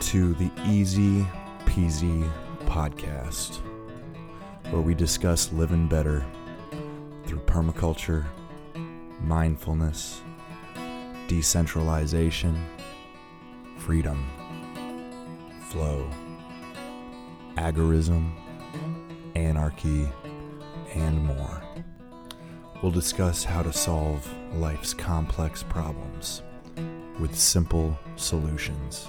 to the Easy Peasy Podcast, where we discuss living better through permaculture, mindfulness, decentralization, freedom, flow, agorism, anarchy, and more. We'll discuss how to solve life's complex problems with simple solutions.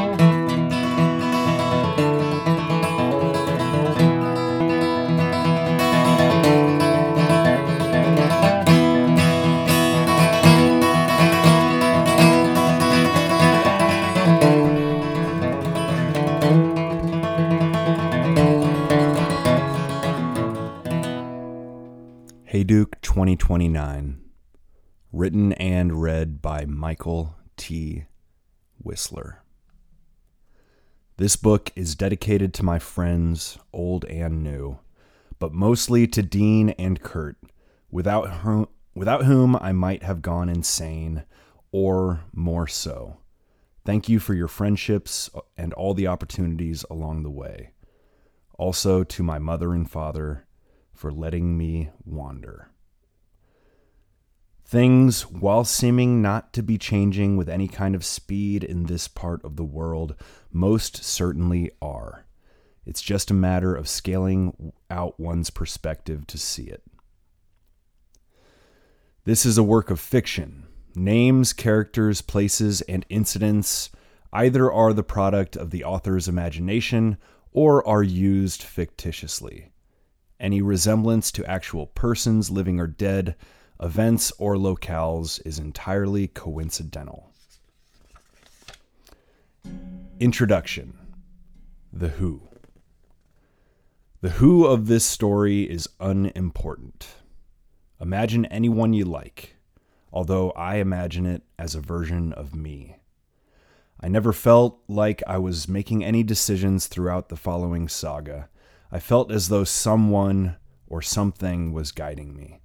Hayduke 2029, written and read by Michael T. Whistler. This book is dedicated to my friends, old and new, but mostly to Dean and Kurt, without whom I might have gone insane, or more so. Thank you for your friendships and all the opportunities along the way. Also to my mother and father, for letting me wander. Things, while seeming not to be changing with any kind of speed in this part of the world, most certainly are. It's just a matter of scaling out one's perspective to see it. This is a work of fiction. Names, characters, places, and incidents either are the product of the author's imagination or are used fictitiously. Any resemblance to actual persons, living or dead, events or locales is entirely coincidental. Introduction. The who. The who of this story is unimportant. Imagine anyone you like, although I imagine it as a version of me. I never felt like I was making any decisions throughout the following saga. I felt as though someone or something was guiding me.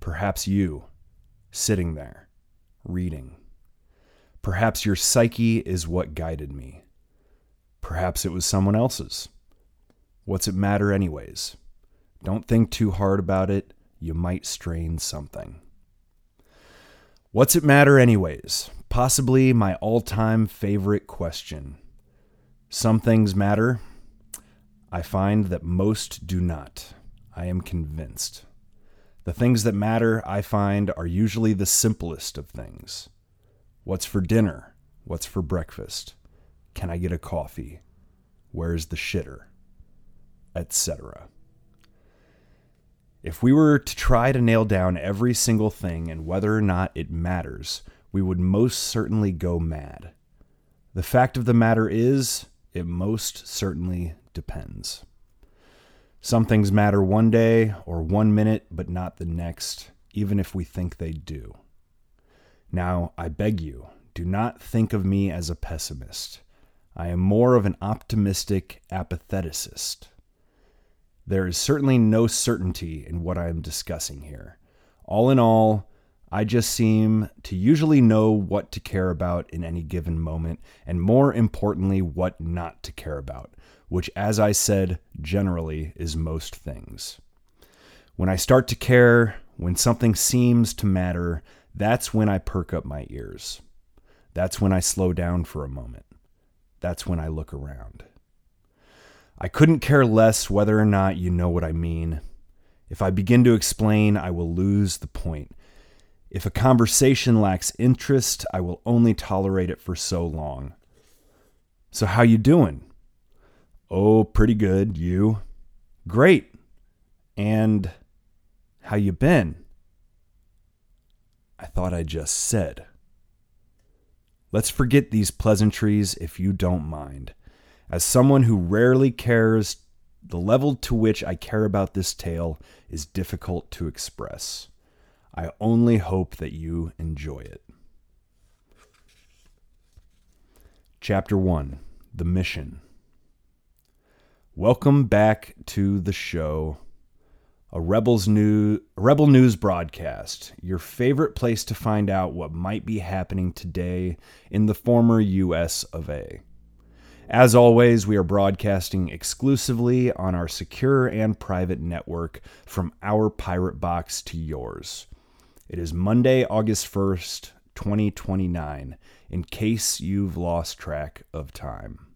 Perhaps you, sitting there, reading. Perhaps your psyche is what guided me. Perhaps it was someone else's. What's it matter anyways? Don't think too hard about it. You might strain something. What's it matter anyways? Possibly my all-time favorite question. Some things matter. I find that most do not. I am convinced. The things that matter, I find, are usually the simplest of things. What's for dinner? What's for breakfast? Can I get a coffee? Where's the shitter? Etc. If we were to try to nail down every single thing and whether or not it matters, we would most certainly go mad. The fact of the matter is, it most certainly depends. Some things matter one day or 1 minute, but not the next, even if we think they do. Now, I beg you, do not think of me as a pessimist. I am more of an optimistic apatheticist. There is certainly no certainty in what I am discussing here. All in all, I just seem to usually know what to care about in any given moment, and more importantly, what not to care about, which, as I said, generally is most things. When I start to care, when something seems to matter, that's when I perk up my ears. That's when I slow down for a moment. That's when I look around. I couldn't care less whether or not you know what I mean. If I begin to explain, I will lose the point. If a conversation lacks interest, I will only tolerate it for so long. So how you doing? Oh, pretty good. You? Great. And how you been? I thought I just said. Let's forget these pleasantries if you don't mind. As someone who rarely cares, the level to which I care about this tale is difficult to express. I only hope that you enjoy it. Chapter 1, The Mission. Welcome back to the show. A Rebel News broadcast, your favorite place to find out what might be happening today in the former U.S. of A. As always, we are broadcasting exclusively on our secure and private network from our pirate box to yours. It is Monday, August 1st, 2029, in case you've lost track of time.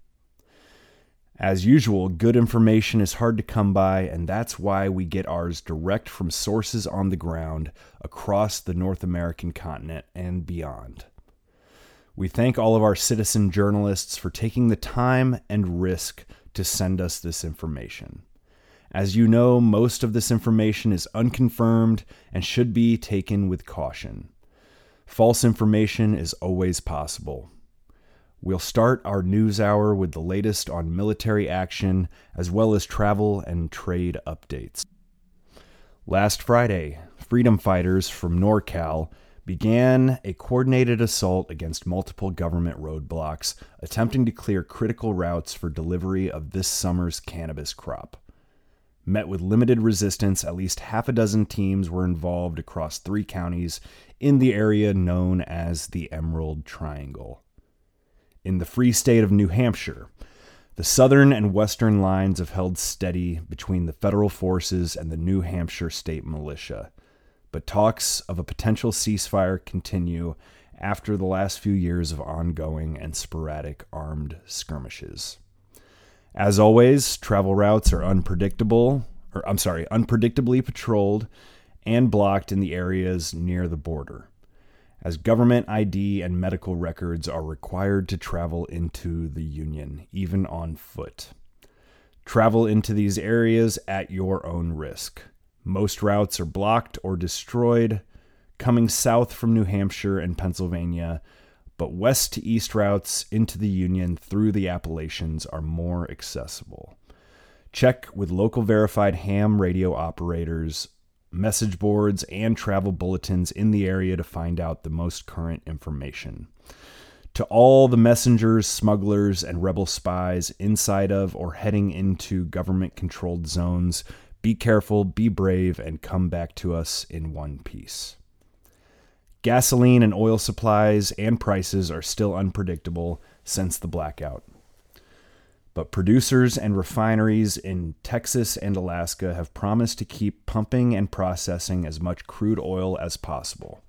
As usual, good information is hard to come by, and that's why we get ours direct from sources on the ground across the North American continent and beyond. We thank all of our citizen journalists for taking the time and risk to send us this information. As you know, most of this information is unconfirmed and should be taken with caution. False information is always possible. We'll start our news hour with the latest on military action, as well as travel and trade updates. Last Friday, freedom fighters from NorCal began a coordinated assault against multiple government roadblocks, attempting to clear critical routes for delivery of this summer's cannabis crop. Met with limited resistance, at least half a dozen teams were involved across three counties in the area known as the Emerald Triangle. In the free state of New Hampshire, the southern and western lines have held steady between the federal forces and the New Hampshire state militia, but talks of a potential ceasefire continue after the last few years of ongoing and sporadic armed skirmishes. As always, travel routes are unpredictably patrolled and blocked in the areas near the border, as government ID and medical records are required to travel into the Union, even on foot. Travel into these areas at your own risk. Most routes are blocked or destroyed, coming south from New Hampshire and Pennsylvania, but west to east routes into the Union through the Appalachians are more accessible. Check with local verified ham radio operators, message boards, and travel bulletins in the area to find out the most current information. To all the messengers, smugglers, and rebel spies inside of or heading into government-controlled zones, be careful, be brave, and come back to us in one piece. Gasoline and oil supplies and prices are still unpredictable since the blackout, but producers and refineries in Texas and Alaska have promised to keep pumping and processing as much crude oil as possible.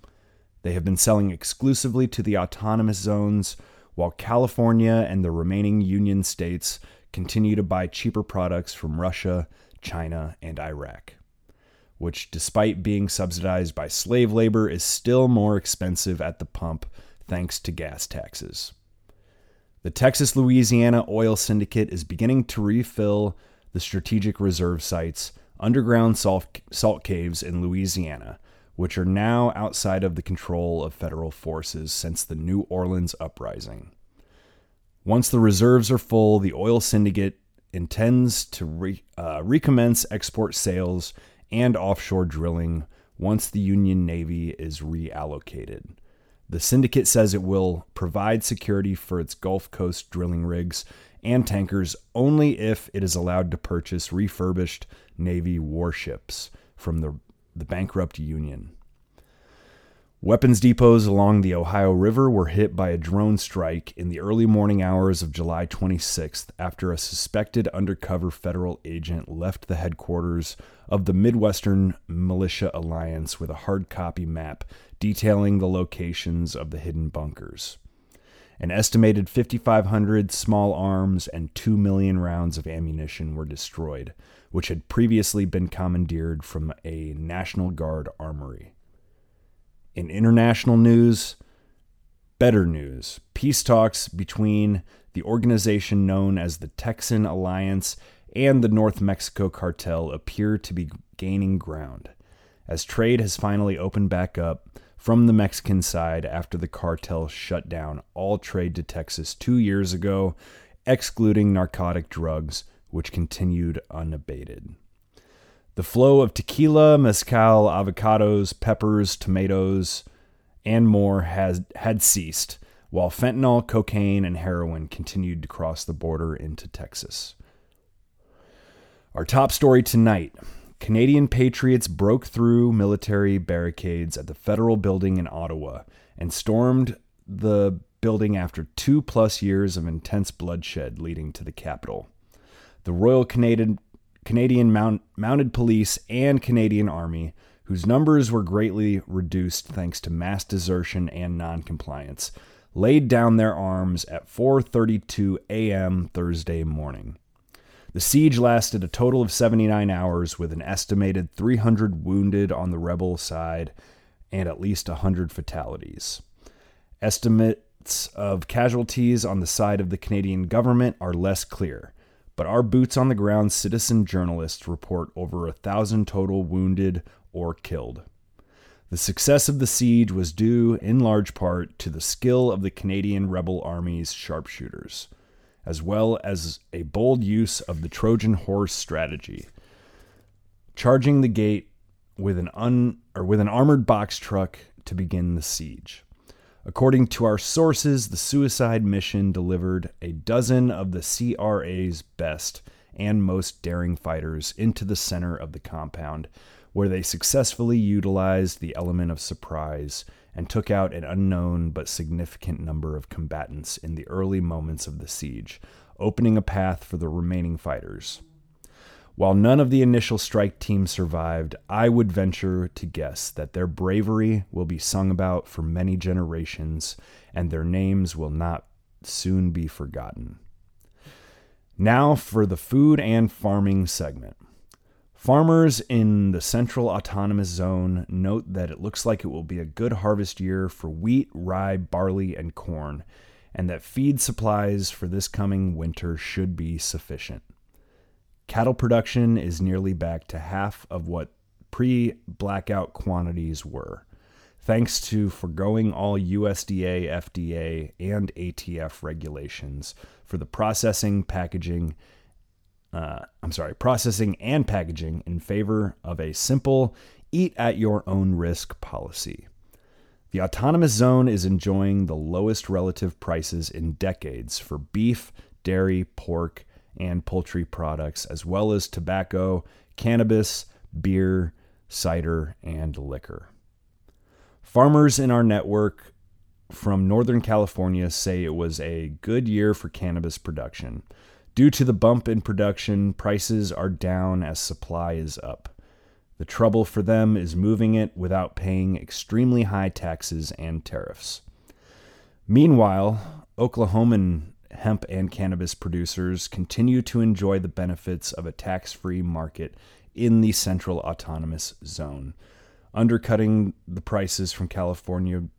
They have been selling exclusively to the autonomous zones, while California and the remaining Union states continue to buy cheaper products from Russia, China, and Iraq, which, despite being subsidized by slave labor, is still more expensive at the pump thanks to gas taxes. The Texas-Louisiana oil syndicate is beginning to refill the strategic reserve sites, underground salt caves in Louisiana, which are now outside of the control of federal forces since the New Orleans uprising. Once the reserves are full, the oil syndicate intends to recommence export sales and offshore drilling once the Union Navy is reallocated. The syndicate says it will provide security for its Gulf Coast drilling rigs and tankers only if it is allowed to purchase refurbished Navy warships from the bankrupt Union. Weapons depots along the Ohio River were hit by a drone strike in the early morning hours of July 26th after a suspected undercover federal agent left the headquarters of the Midwestern Militia Alliance with a hard copy map detailing the locations of the hidden bunkers. An estimated 5,500 small arms and 2 million rounds of ammunition were destroyed, which had previously been commandeered from a National Guard armory. In international news, better news. Peace talks between the organization known as the Texan Alliance and the North Mexico cartel appear to be gaining ground, as trade has finally opened back up from the Mexican side after the cartel shut down all trade to Texas 2 years ago, excluding narcotic drugs, which continued unabated. The flow of tequila, mezcal, avocados, peppers, tomatoes, and more had ceased, while fentanyl, cocaine, and heroin continued to cross the border into Texas. Our top story tonight: Canadian patriots broke through military barricades at the federal building in Ottawa and stormed the building after 2+ years of intense bloodshed leading to the Capitol. The Royal Canadian Mounted Police and Canadian Army, whose numbers were greatly reduced thanks to mass desertion and noncompliance, laid down their arms at 4:32 a.m. Thursday morning. The siege lasted a total of 79 hours with an estimated 300 wounded on the rebel side and at least 100 fatalities. Estimates of casualties on the side of the Canadian government are less clear, but our boots on the ground citizen journalists report over 1,000 total wounded or killed. The success of the siege was due in large part to the skill of the Canadian Rebel Army's sharpshooters, as well as a bold use of the Trojan horse strategy, charging the gate with an armored box truck to begin the siege. According to our sources, the suicide mission delivered a dozen of the CRA's best and most daring fighters into the center of the compound, where they successfully utilized the element of surprise and took out an unknown but significant number of combatants in the early moments of the siege, opening a path for the remaining fighters. While none of the initial strike team survived, I would venture to guess that their bravery will be sung about for many generations, and their names will not soon be forgotten. Now for the food and farming segment. Farmers in the Central Autonomous Zone note that it looks like it will be a good harvest year for wheat, rye, barley, and corn, and that feed supplies for this coming winter should be sufficient. Cattle production is nearly back to half of what pre-blackout quantities were, thanks to foregoing all USDA, FDA, and ATF regulations for the processing and packaging in favor of a simple eat-at-your-own-risk policy. The Autonomous Zone is enjoying the lowest relative prices in decades for beef, dairy, pork, and poultry products, as well as tobacco, cannabis, beer, cider, and liquor. Farmers in our network from Northern California say it was a good year for cannabis production. Due to the bump in production, prices are down as supply is up. The trouble for them is moving it without paying extremely high taxes and tariffs. Meanwhile, Oklahoman hemp and cannabis producers continue to enjoy the benefits of a tax-free market in the Central Autonomous Zone, undercutting the prices from Californian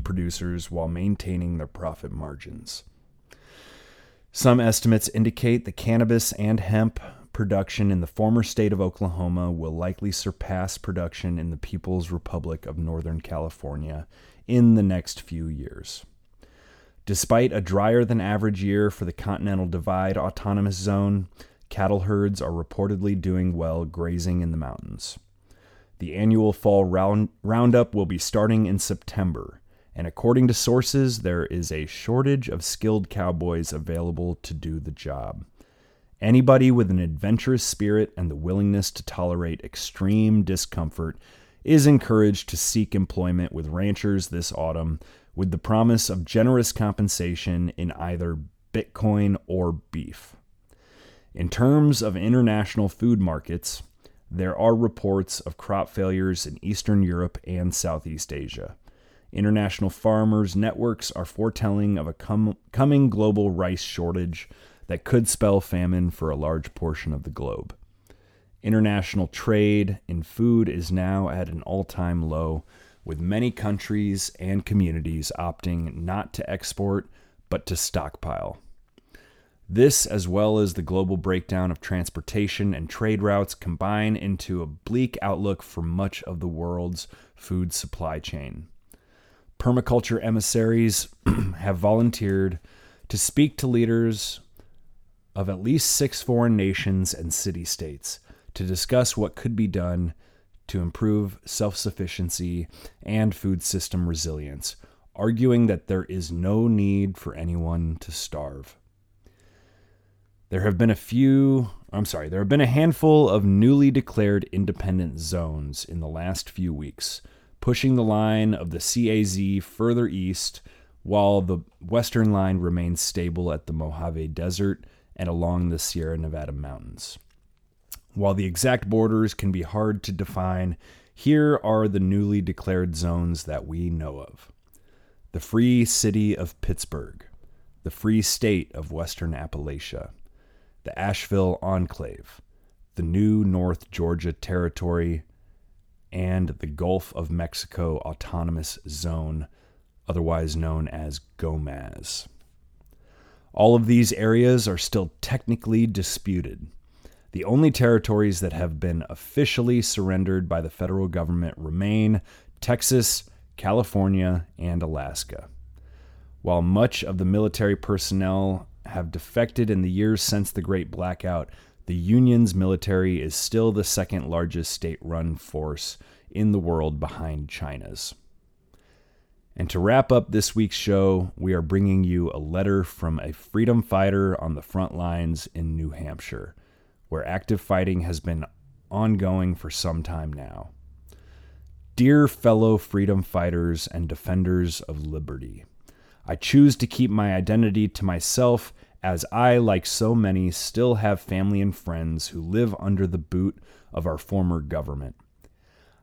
producers while maintaining their profit margins. Some estimates indicate the cannabis and hemp production in the former state of Oklahoma will likely surpass production in the People's Republic of Northern California in the next few years. Despite a drier than average year for the Continental Divide Autonomous Zone, cattle herds are reportedly doing well grazing in the mountains. The annual fall roundup will be starting in September, and according to sources, there is a shortage of skilled cowboys available to do the job. Anybody with an adventurous spirit and the willingness to tolerate extreme discomfort is encouraged to seek employment with ranchers this autumn, with the promise of generous compensation in either Bitcoin or beef. In terms of international food markets, there are reports of crop failures in Eastern Europe and Southeast Asia. International farmers' networks are foretelling of a coming global rice shortage that could spell famine for a large portion of the globe. International trade in food is now at an all-time low, with many countries and communities opting not to export, but to stockpile. This, as well as the global breakdown of transportation and trade routes, combine into a bleak outlook for much of the world's food supply chain. Permaculture emissaries have volunteered to speak to leaders of at least 6 foreign nations and city-states to discuss what could be done to improve self-sufficiency and food system resilience, arguing that there is no need for anyone to starve. There have been a handful of newly declared independent zones in the last few weeks, pushing the line of the CAZ further east, while the western line remains stable at the Mojave Desert and along the Sierra Nevada mountains. While the exact borders can be hard to define, here are the newly declared zones that we know of. The Free City of Pittsburgh, the Free State of Western Appalachia, the Asheville Enclave, the New North Georgia Territory, and the Gulf of Mexico Autonomous Zone, otherwise known as GOMAZ. All of these areas are still technically disputed. The only territories that have been officially surrendered by the federal government remain Texas, California, and Alaska. While much of the military personnel have defected in the years since the Great Blackout, the Union's military is still the second largest state-run force in the world behind China's. And to wrap up this week's show, we are bringing you a letter from a freedom fighter on the front lines in New Hampshire, where active fighting has been ongoing for some time now. Dear fellow freedom fighters and defenders of liberty, I choose to keep my identity to myself, as I, like so many, still have family and friends who live under the boot of our former government.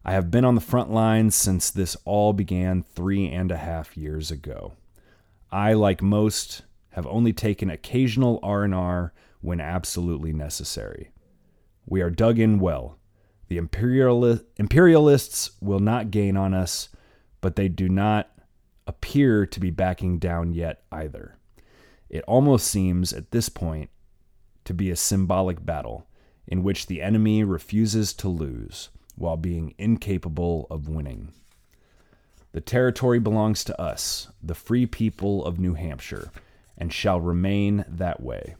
I have been on the front lines since this all began 3.5 years ago. I, like most, have only taken occasional R&R when absolutely necessary. We are dug in well. The imperialists will not gain on us, but they do not appear to be backing down yet either. It almost seems at this point to be a symbolic battle in which the enemy refuses to lose while being incapable of winning. The territory belongs to us, the free people of New Hampshire, and shall remain that way.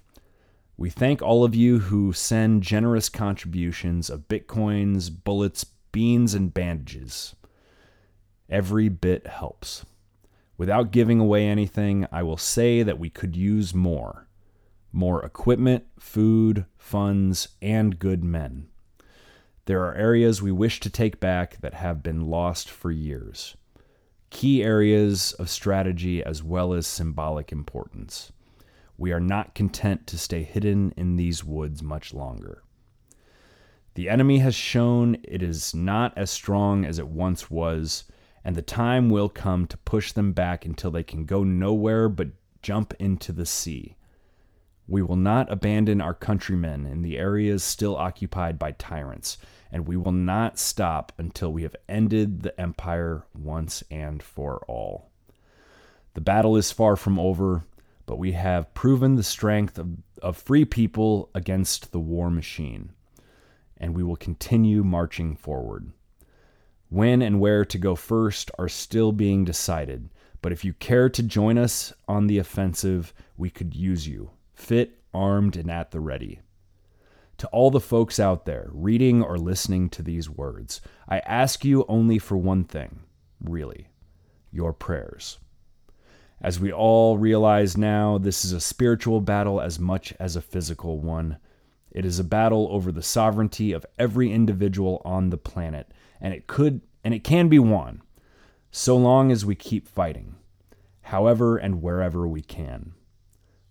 We thank all of you who send generous contributions of bitcoins, bullets, beans, and bandages. Every bit helps. Without giving away anything, I will say that we could use more. More equipment, food, funds, and good men. There are areas we wish to take back that have been lost for years. Key areas of strategy as well as symbolic importance. We are not content to stay hidden in these woods much longer. The enemy has shown it is not as strong as it once was, and the time will come to push them back until they can go nowhere but jump into the sea. We will not abandon our countrymen in the areas still occupied by tyrants, and we will not stop until we have ended the empire once and for all. The battle is far from over, but we have proven the strength of free people against the war machine, and we will continue marching forward. When and where to go first are still being decided, but if you care to join us on the offensive, we could use you, fit, armed, and at the ready. To all the folks out there reading or listening to these words, I ask you only for one thing, really, your prayers. As we all realize now, this is a spiritual battle as much as a physical one. It is a battle over the sovereignty of every individual on the planet, and it can be won, so long as we keep fighting, however and wherever we can.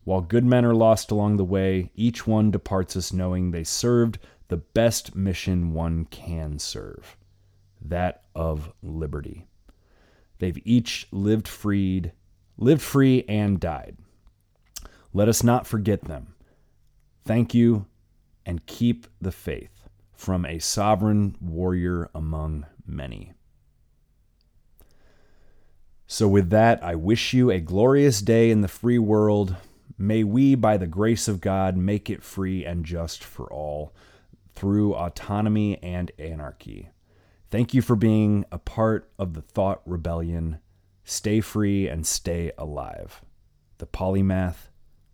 While good men are lost along the way, each one departs us knowing they served the best mission one can serve, that of liberty. They've each lived free and died. Let us not forget them. Thank you, and keep the faith from a sovereign warrior among many. So with that, I wish you a glorious day in the free world. May we, by the grace of God, make it free and just for all through autonomy and anarchy. Thank you for being a part of the Thought Rebellion. Stay free and stay alive. The Polymath,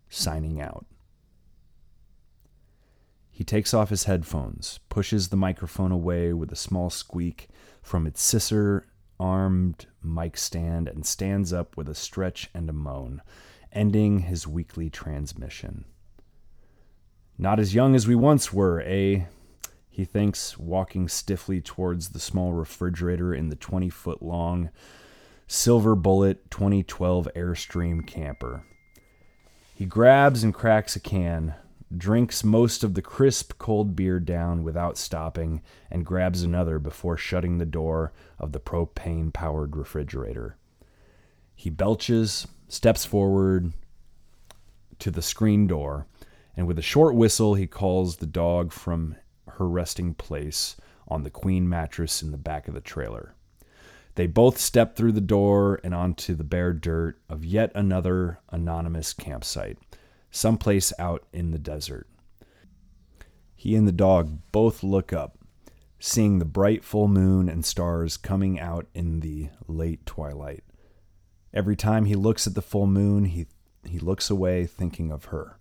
signing out. He takes off his headphones, pushes the microphone away with a small squeak from its scissor armed mic stand and stands up with a stretch and a moan, ending his weekly transmission. "Not as young as we once were, eh?" he thinks, walking stiffly towards the small refrigerator in the 20-foot-long Silver Bullet 2012 Airstream camper. He grabs and cracks a can, drinks most of the crisp cold beer down without stopping, and grabs another before shutting the door of the propane-powered refrigerator. He belches, steps forward to the screen door, and with a short whistle he calls the dog from her resting place on the queen mattress in the back of the trailer. They both step through the door and onto the bare dirt of yet another anonymous campsite, someplace out in the desert. He and the dog both look up, seeing the bright full moon and stars coming out in the late twilight. Every time he looks at the full moon, he looks away thinking of her.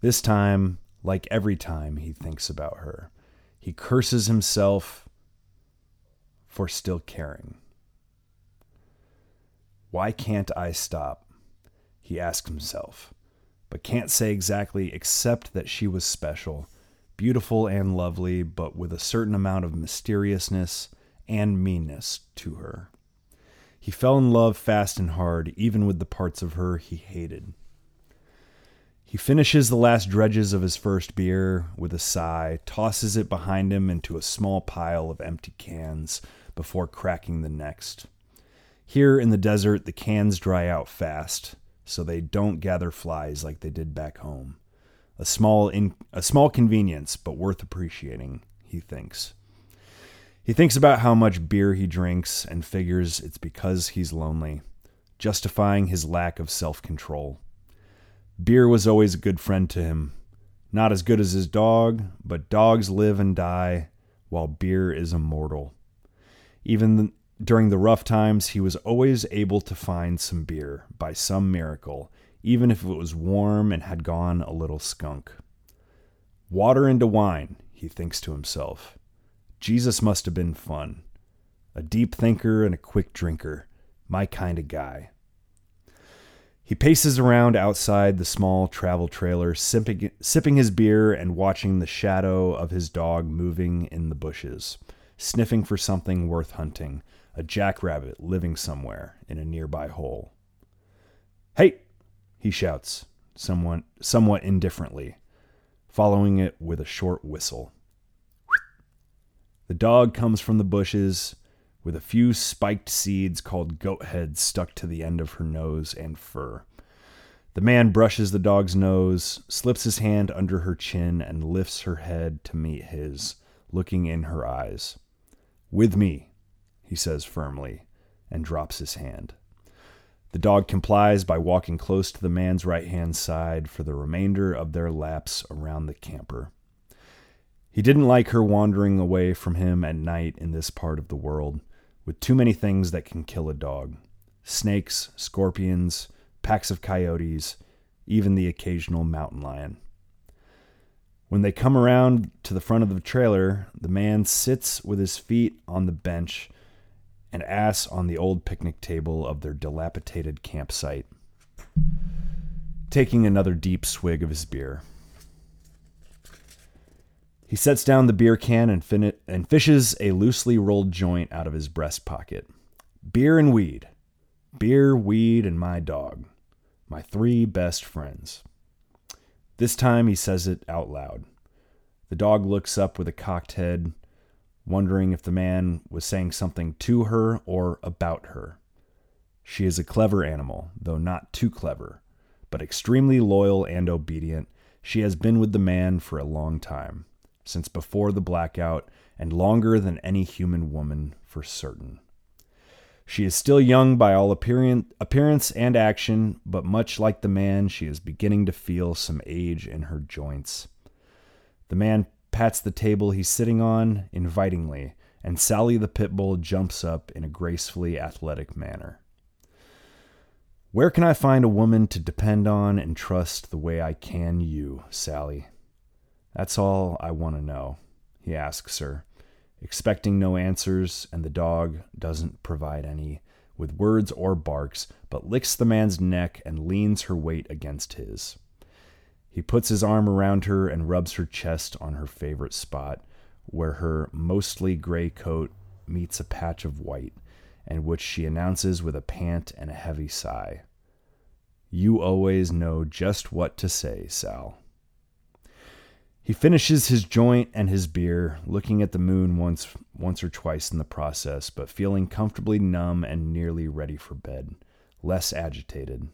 This time, like every time he thinks about her, he curses himself for still caring. Why can't I stop? He asks himself, but can't say exactly except that she was special, beautiful and lovely, but with a certain amount of mysteriousness and meanness to her. He fell in love fast and hard, even with the parts of her he hated. He finishes the last dregs of his first beer with a sigh, tosses it behind him into a small pile of empty cans before cracking the next. Here in the desert, the cans dry out fast, so they don't gather flies like they did back home. A small convenience, but worth appreciating, he thinks. He thinks about how much beer he drinks and figures it's because he's lonely, justifying his lack of self-control. Beer was always a good friend to him. Not as good as his dog, but dogs live and die, while beer is immortal. Even during the rough times, he was always able to find some beer by some miracle, even if it was warm and had gone a little skunk. Water into wine, he thinks to himself. Jesus must have been fun. A deep thinker and a quick drinker. My kind of guy. He paces around outside the small travel trailer, sipping his beer and watching the shadow of his dog moving in the bushes, sniffing for something worth hunting, a jackrabbit living somewhere in a nearby hole. "Hey!" he shouts, somewhat indifferently, following it with a short whistle. The dog comes from the bushes, with a few spiked seeds called goat heads stuck to the end of her nose and fur. The man brushes the dog's nose, slips his hand under her chin, and lifts her head to meet his, looking in her eyes. "With me," he says firmly, and drops his hand. The dog complies by walking close to the man's right-hand side for the remainder of their laps around the camper. He didn't like her wandering away from him at night in this part of the world, with too many things that can kill a dog. Snakes, scorpions, packs of coyotes, even the occasional mountain lion. When they come around to the front of the trailer, the man sits with his feet on the bench and ass on the old picnic table of their dilapidated campsite, taking another deep swig of his beer. He sets down the beer can and fishes a loosely rolled joint out of his breast pocket. Beer and weed. Beer, weed, and my dog. My three best friends. This time he says it out loud. The dog looks up with a cocked head, wondering if the man was saying something to her or about her. She is a clever animal, though not too clever, but extremely loyal and obedient. She has been with the man for a long time, since before the blackout, and longer than any human woman for certain. She is still young by all appearance and action, but much like the man, she is beginning to feel some age in her joints. The man pats the table he's sitting on invitingly, and Sally the pit bull jumps up in a gracefully athletic manner. "Where can I find a woman to depend on and trust the way I can you, Sally? That's all I want to know," he asks her, expecting no answers, and the dog doesn't provide any with words or barks, but licks the man's neck and leans her weight against his. He puts his arm around her and rubs her chest on her favorite spot, where her mostly gray coat meets a patch of white, and which she announces with a pant and a heavy sigh. You always know just what to say, Sal. He finishes his joint and his beer, looking at the moon once or twice in the process, but feeling comfortably numb and nearly ready for bed, less agitated.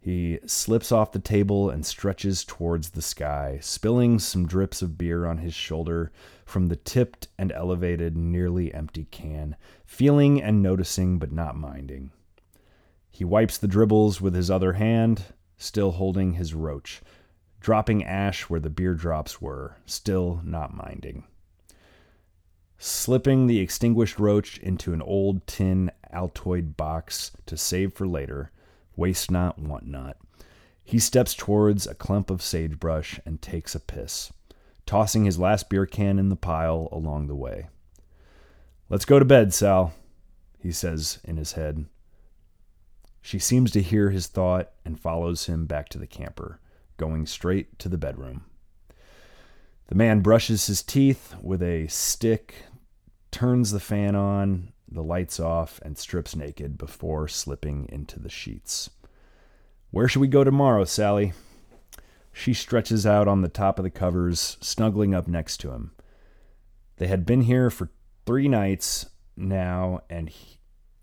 He slips off the table and stretches towards the sky, spilling some drips of beer on his shoulder from the tipped and elevated, nearly empty can, feeling and noticing but not minding. He wipes the dribbles with his other hand, still holding his roach, dropping ash where the beer drops were, still not minding. Slipping the extinguished roach into an old tin Altoid box to save for later, waste not, want not, he steps towards a clump of sagebrush and takes a piss, tossing his last beer can in the pile along the way. Let's go to bed, Sal, he says in his head. She seems to hear his thought and follows him back to the camper, going straight to the bedroom. The man brushes his teeth with a stick, turns the fan on, the lights off, and strips naked before slipping into the sheets. Where should we go tomorrow, Sally? She stretches out on the top of the covers, snuggling up next to him. They had been here for 3 nights now, and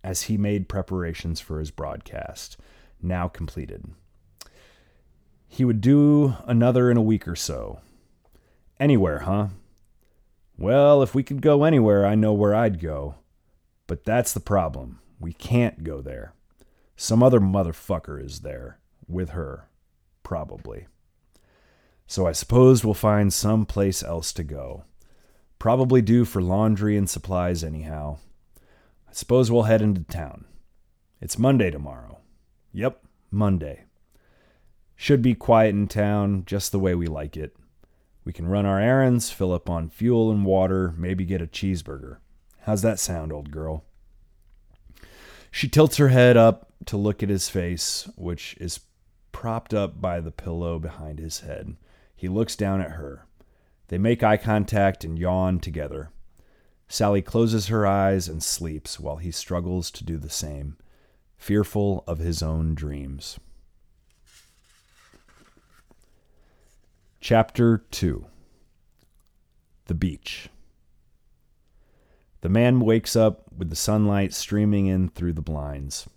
as he made preparations for his broadcast, now completed. He would do another in a week or so. Anywhere, huh? Well, if we could go anywhere, I know where I'd go. But that's the problem. We can't go there. Some other motherfucker is there. With her. Probably. So I suppose we'll find some place else to go. Probably due for laundry and supplies anyhow. I suppose we'll head into town. It's Monday tomorrow. Yep, Monday. Should be quiet in town, just the way we like it. We can run our errands, fill up on fuel and water, maybe get a cheeseburger. How's that sound, old girl? She tilts her head up to look at his face, which is propped up by the pillow behind his head. He looks down at her. They make eye contact and yawn together. Sally closes her eyes and sleeps while he struggles to do the same, fearful of his own dreams. Chapter 2. The Beach. The man wakes up with the sunlight streaming in through the blinds.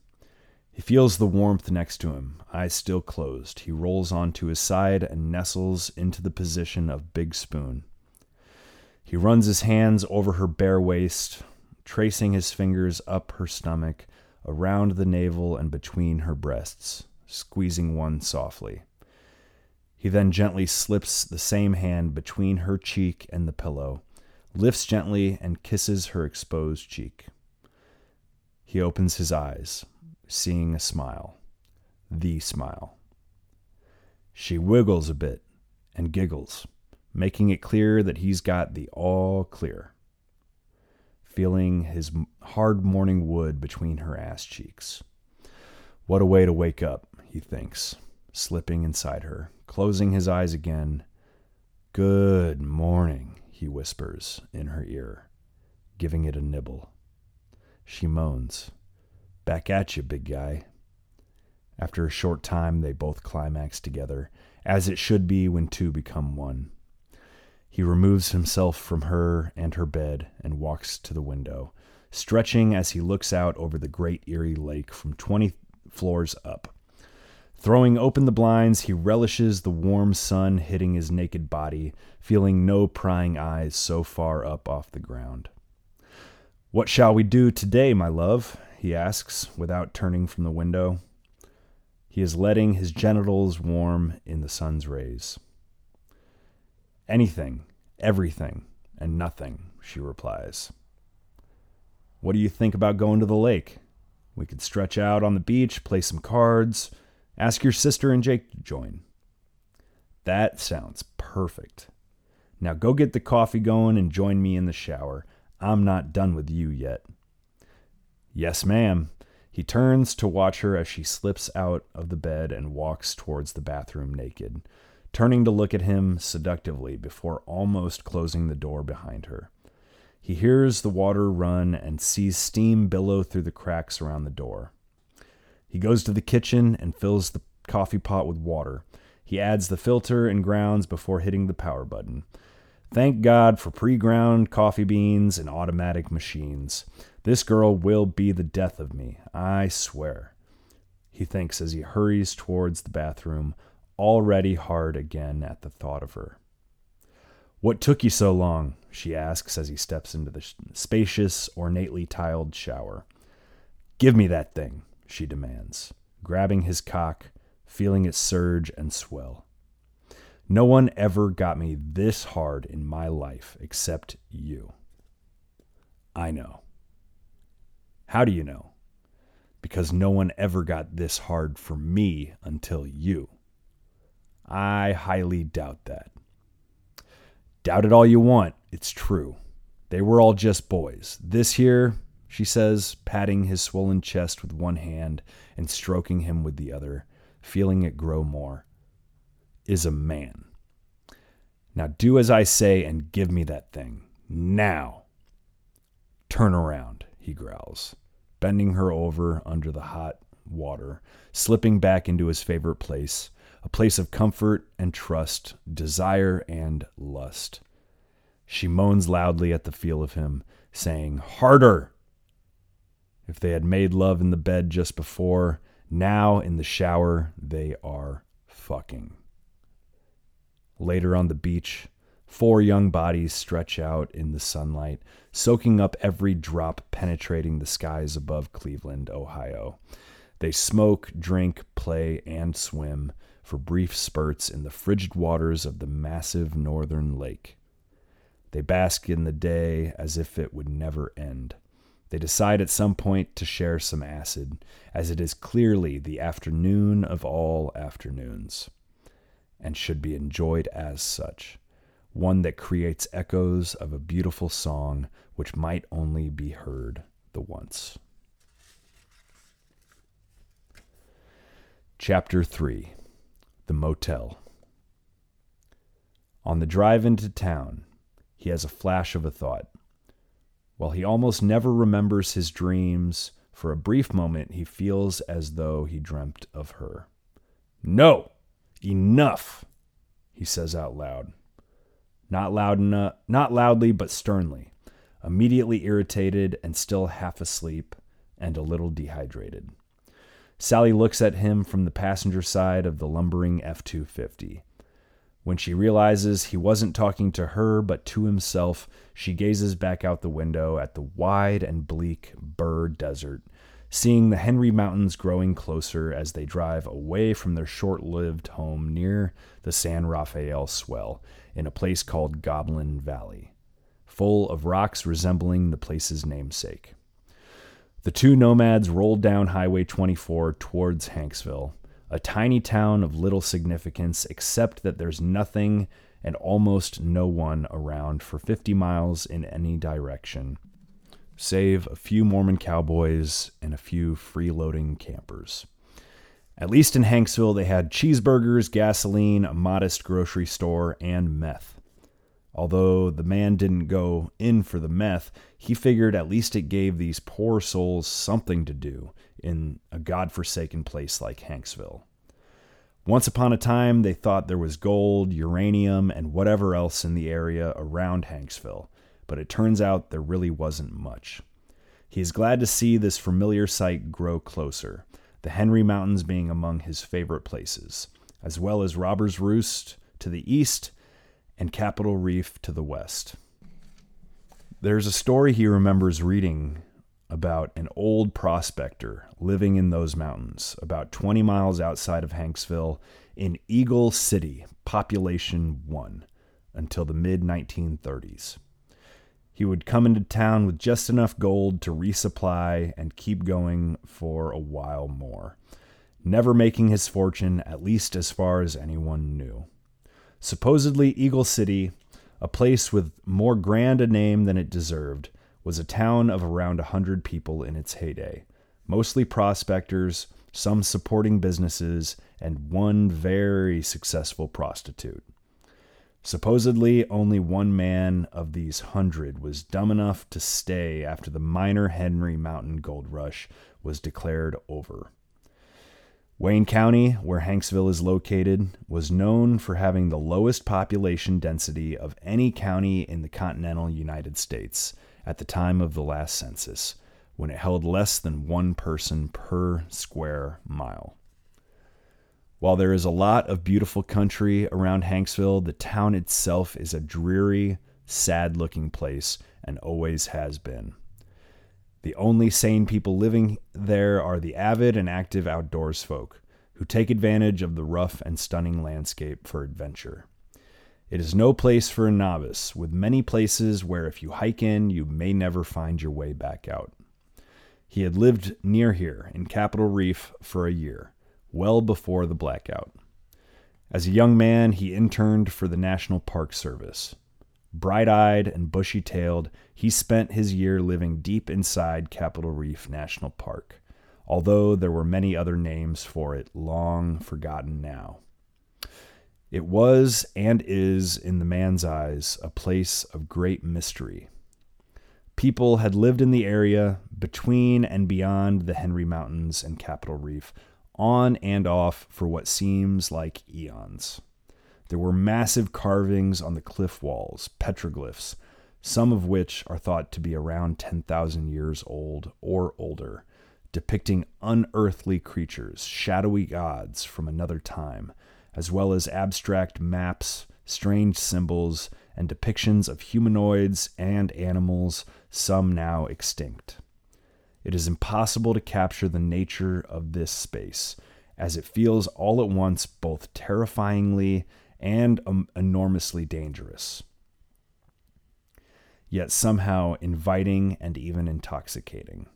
He feels the warmth next to him, eyes still closed. He rolls onto his side and nestles into the position of Big Spoon. He runs his hands over her bare waist, tracing his fingers up her stomach, around the navel and between her breasts, squeezing one softly. He then gently slips the same hand between her cheek and the pillow, lifts gently and kisses her exposed cheek. He opens his eyes, seeing a smile. The smile. She wiggles a bit and giggles, making it clear that he's got the all clear. Feeling his hard morning wood between her ass cheeks. What a way to wake up, he thinks, slipping inside her, closing his eyes again. Good morning, he whispers in her ear, giving it a nibble. She moans, back at you, big guy. After a short time, they both climax together, as it should be when two become one. He removes himself from her and her bed and walks to the window, stretching as he looks out over the great Erie Lake from 20 floors up. Throwing open the blinds, he relishes the warm sun hitting his naked body, feeling no prying eyes so far up off the ground. What shall we do today, my love? He asks, without turning from the window. He is letting his genitals warm in the sun's rays. Anything, everything, and nothing, she replies. What do you think about going to the lake? We could stretch out on the beach, play some cards. Ask your sister and Jake to join. That sounds perfect. Now go get the coffee going and join me in the shower. I'm not done with you yet. Yes, ma'am. He turns to watch her as she slips out of the bed and walks towards the bathroom naked, turning to look at him seductively before almost closing the door behind her. He hears the water run and sees steam billow through the cracks around the door. He goes to the kitchen and fills the coffee pot with water. He adds the filter and grounds before hitting the power button. Thank God for pre-ground coffee beans and automatic machines. This girl will be the death of me, I swear, he thinks as he hurries towards the bathroom, already hard again at the thought of her. What took you so long? She asks as he steps into the spacious, ornately tiled shower. Give me that thing, she demands, grabbing his cock, feeling it surge and swell. No one ever got me this hard in my life except you. I know. How do you know? Because no one ever got this hard for me until you. I highly doubt that. Doubt it all you want. It's true. They were all just boys. This here, she says, patting his swollen chest with one hand and stroking him with the other, feeling it grow more, is a man. Now do as I say and give me that thing. Now. Turn around, he growls, bending her over under the hot water, slipping back into his favorite place, a place of comfort and trust, desire and lust. She moans loudly at the feel of him, saying, harder! If they had made love in the bed just before, now in the shower they are fucking. Later on the beach, four young bodies stretch out in the sunlight, soaking up every drop penetrating the skies above Cleveland, Ohio. They smoke, drink, play, and swim for brief spurts in the frigid waters of the massive northern lake. They bask in the day as if it would never end. They decide at some point to share some acid, as it is clearly the afternoon of all afternoons, and should be enjoyed as such, one that creates echoes of a beautiful song which might only be heard the once. Chapter 3. The Motel. On the drive into town, he has a flash of a thought. While he almost never remembers his dreams, for a brief moment he feels as though he dreamt of her. No! Enough, he says out loud. Not loudly, but sternly, immediately irritated and still half asleep and a little dehydrated. Sally looks at him from the passenger side of the lumbering F-250. When she realizes he wasn't talking to her but to himself, she gazes back out the window at the wide and bleak Burr Desert, seeing the Henry Mountains growing closer as they drive away from their short-lived home near the San Rafael Swell in a place called Goblin Valley, full of rocks resembling the place's namesake. The two nomads roll down Highway 24 towards Hanksville, a tiny town of little significance except that there's nothing and almost no one around for 50 miles in any direction, save a few Mormon cowboys and a few freeloading campers. At least in Hanksville, they had cheeseburgers, gasoline, a modest grocery store, and meth. Although the man didn't go in for the meth, he figured at least it gave these poor souls something to do in a godforsaken place like Hanksville. Once upon a time, they thought there was gold, uranium, and whatever else in the area around Hanksville, but it turns out there really wasn't much. He is glad to see this familiar sight grow closer, the Henry Mountains being among his favorite places, as well as Robber's Roost to the east and Capitol Reef to the west. There's a story he remembers reading about an old prospector living in those mountains, about 20 miles outside of Hanksville, in Eagle City, population 1, until the mid-1930s. He would come into town with just enough gold to resupply and keep going for a while more, never making his fortune, at least as far as anyone knew. Supposedly, Eagle City, A place with more grand a name than it deserved was a town of around 100 people in its heyday, mostly prospectors, some supporting businesses, and one very successful prostitute. Supposedly, only one man of these 100 was dumb enough to stay after the minor Henry Mountain gold rush was declared over. Wayne County, where Hanksville is located, was known for having the lowest population density of any county in the continental United States at the time of the last census, when it held less than one person per square mile. While there is a lot of beautiful country around Hanksville, the town itself is a dreary, sad-looking place and always has been. The only sane people living there are the avid and active outdoors folk who take advantage of the rough and stunning landscape for adventure. It is no place for a novice, with many places where if you hike in, you may never find your way back out. He had lived near here in Capitol Reef for a year, well before the blackout. As a young man, he interned for the National Park Service. Bright-eyed and bushy-tailed, he spent his year living deep inside Capitol Reef National Park, although there were many other names for it long forgotten now. It was and is, in the man's eyes, a place of great mystery. People had lived in the area between and beyond the Henry Mountains and Capitol Reef, on and off for what seems like eons. There were massive carvings on the cliff walls, petroglyphs, some of which are thought to be around 10,000 years old or older, depicting unearthly creatures, shadowy gods from another time, as well as abstract maps, strange symbols, and depictions of humanoids and animals, some now extinct. It is impossible to capture the nature of this space, as it feels all at once both terrifyingly and enormously dangerous, yet somehow inviting and even intoxicating.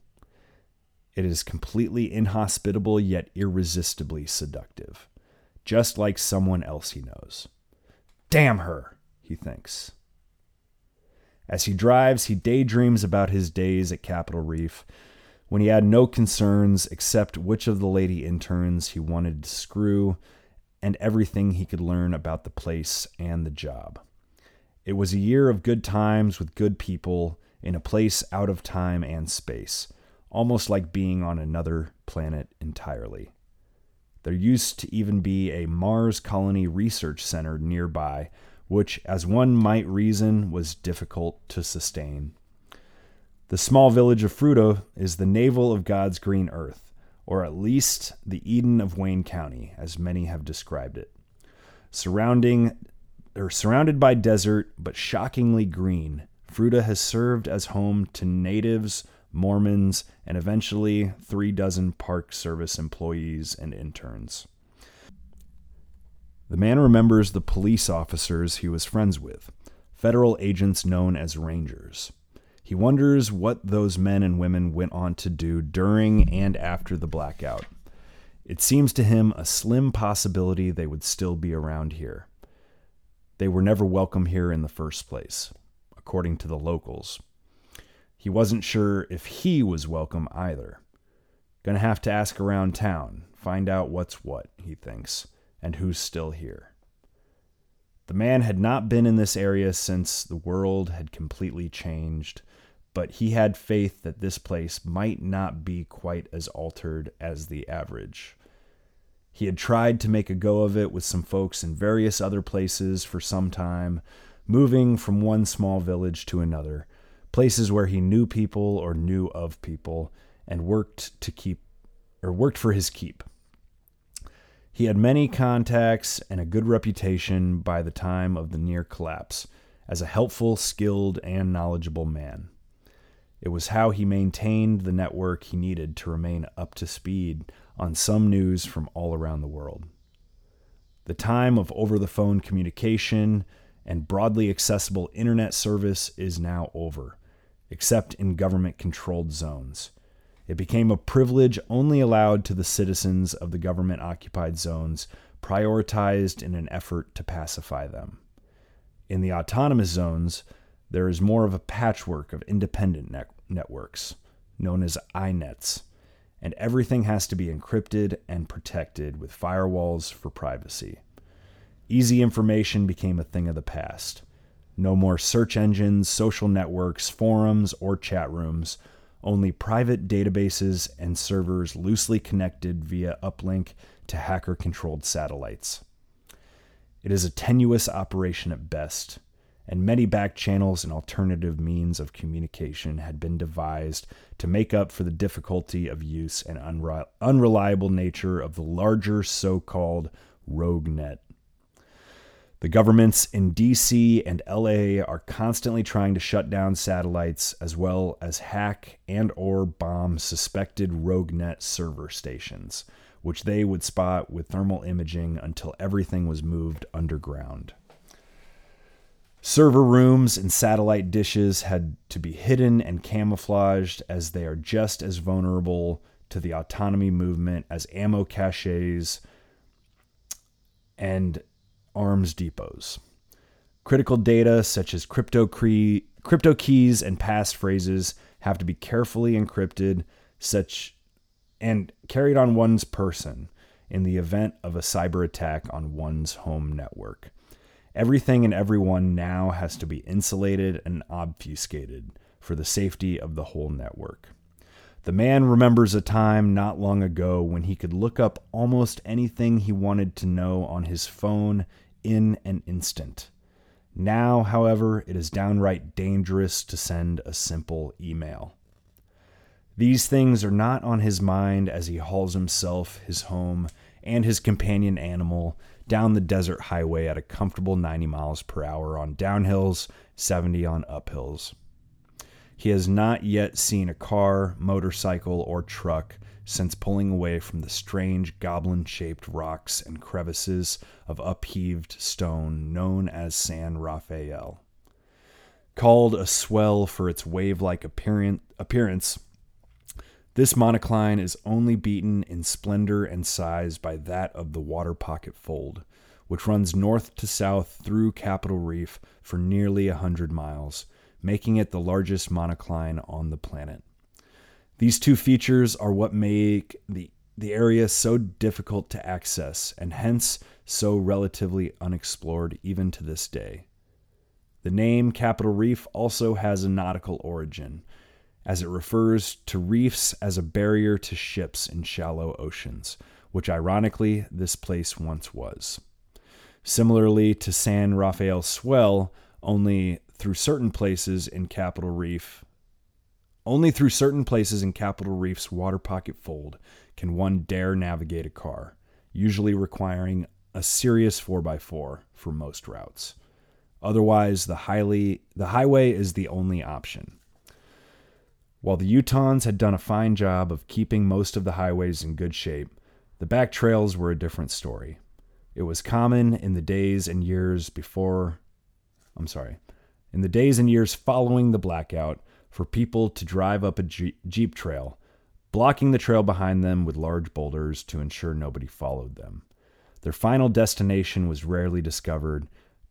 It is completely inhospitable yet irresistibly seductive, just like someone else he knows. Damn her, he thinks. As he drives, he daydreams about his days at Capitol Reef, when he had no concerns except which of the lady interns he wanted to screw, and everything he could learn about the place and the job. It was a year of good times with good people in a place out of time and space, almost like being on another planet entirely. There used to even be a Mars Colony Research Center nearby, which, as one might reason, was difficult to sustain. The small village of Fruta is the navel of God's green earth, or at least the Eden of Wayne County, as many have described it. Surrounded by desert, but shockingly green, Fruta has served as home to natives, Mormons, and eventually 36 Park Service employees and interns. The man remembers the police officers he was friends with, federal agents known as Rangers. He wonders what those men and women went on to do during and after the blackout. It seems to him a slim possibility they would still be around here. They were never welcome here in the first place, according to the locals. He wasn't sure if he was welcome either. Gonna have to ask around town, find out what's what, he thinks, and who's still here. The man had not been in this area since the world had completely changed, but he had faith that this place might not be quite as altered as the average. He had tried to make a go of it with some folks in various other places for some time, moving from one small village to another, places where he knew people or knew of people, and worked for his keep. He had many contacts and a good reputation by the time of the near collapse as a helpful, skilled, and knowledgeable man. It was how he maintained the network he needed to remain up to speed on some news from all around the world. The time of over-the-phone communication and broadly accessible internet service is now over, except in government-controlled zones. It became a privilege only allowed to the citizens of the government-occupied zones, prioritized in an effort to pacify them. in the autonomous zones, there is more of a patchwork of independent networks, known as INETs, and everything has to be encrypted and protected with firewalls for privacy. Easy information became a thing of the past. No more search engines, social networks, forums, or chat rooms, only private databases and servers loosely connected via uplink to hacker-controlled satellites. It is a tenuous operation at best, and many back channels and alternative means of communication had been devised to make up for the difficulty of use and unreliable nature of the larger so-called rogue net. The governments in D.C. and L.A. are constantly trying to shut down satellites as well as hack and or bomb suspected RogueNet server stations, which they would spot with thermal imaging until everything was moved underground. Server rooms and satellite dishes had to be hidden and camouflaged, as they are just as vulnerable to the autonomy movement as ammo caches and arms depots. Critical data such as crypto keys and passphrases have to be carefully encrypted and carried on one's person in the event of a cyber attack on one's home network. Everything and everyone now has to be insulated and obfuscated for the safety of the whole network. The man remembers a time not long ago when he could look up almost anything he wanted to know on his phone in an instant. Now, however, it is downright dangerous to send a simple email. These things are not on his mind as he hauls himself, his home, and his companion animal down the desert highway at a comfortable 90 miles per hour on downhills, 70 on uphills. He has not yet seen a car, motorcycle, or truck since pulling away from the strange goblin-shaped rocks and crevices of upheaved stone known as San Rafael. Called a swell for its wave-like appearance, this monocline is only beaten in splendor and size by that of the Water Pocket Fold, which runs north to south through Capitol Reef for nearly 100 miles, making it the largest monocline on the planet. These two features are what make the area so difficult to access, and hence so relatively unexplored even to this day. The name Capitol Reef also has a nautical origin, as it refers to reefs as a barrier to ships in shallow oceans, which ironically this place once was. Similarly to San Rafael Swell, Only through certain places in Capitol Reef's Water Pocket Fold can one dare navigate a car, usually requiring a serious 4x4 for most routes. Otherwise, the highway is the only option. While the Utahns had done a fine job of keeping most of the highways in good shape, the back trails were a different story. In the days and years following the blackout, for people to drive up a jeep trail, blocking the trail behind them with large boulders to ensure nobody followed them. Their final destination was rarely discovered,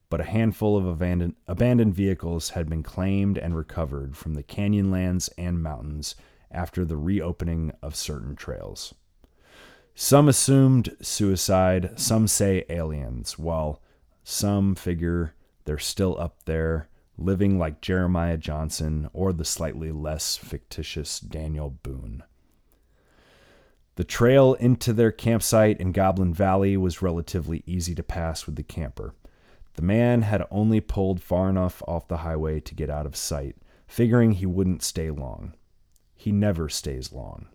but a handful of abandoned vehicles had been claimed and recovered from the canyonlands and mountains after the reopening of certain trails. Some assumed suicide, some say aliens, while some figure they're still up there, living like Jeremiah Johnson or the slightly less fictitious Daniel Boone. The trail into their campsite in Goblin Valley was relatively easy to pass with the camper. The man had only pulled far enough off the highway to get out of sight, figuring he wouldn't stay long. He never stays long.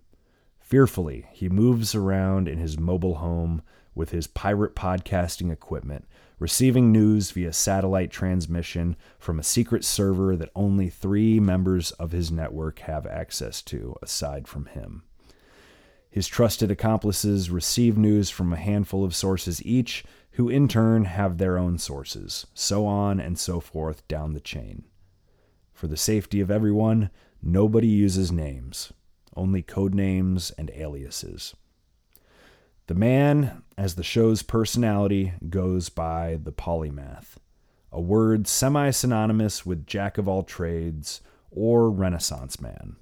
Fearfully, he moves around in his mobile home with his pirate podcasting equipment, receiving news via satellite transmission from a secret server that only 3 members of his network have access to, aside from him. His trusted accomplices receive news from a handful of sources each, who in turn have their own sources, so on and so forth down the chain. For the safety of everyone, nobody uses names, only codenames and aliases. The man, as the show's personality, goes by the Polymath, a word semi-synonymous with jack-of-all-trades or Renaissance man,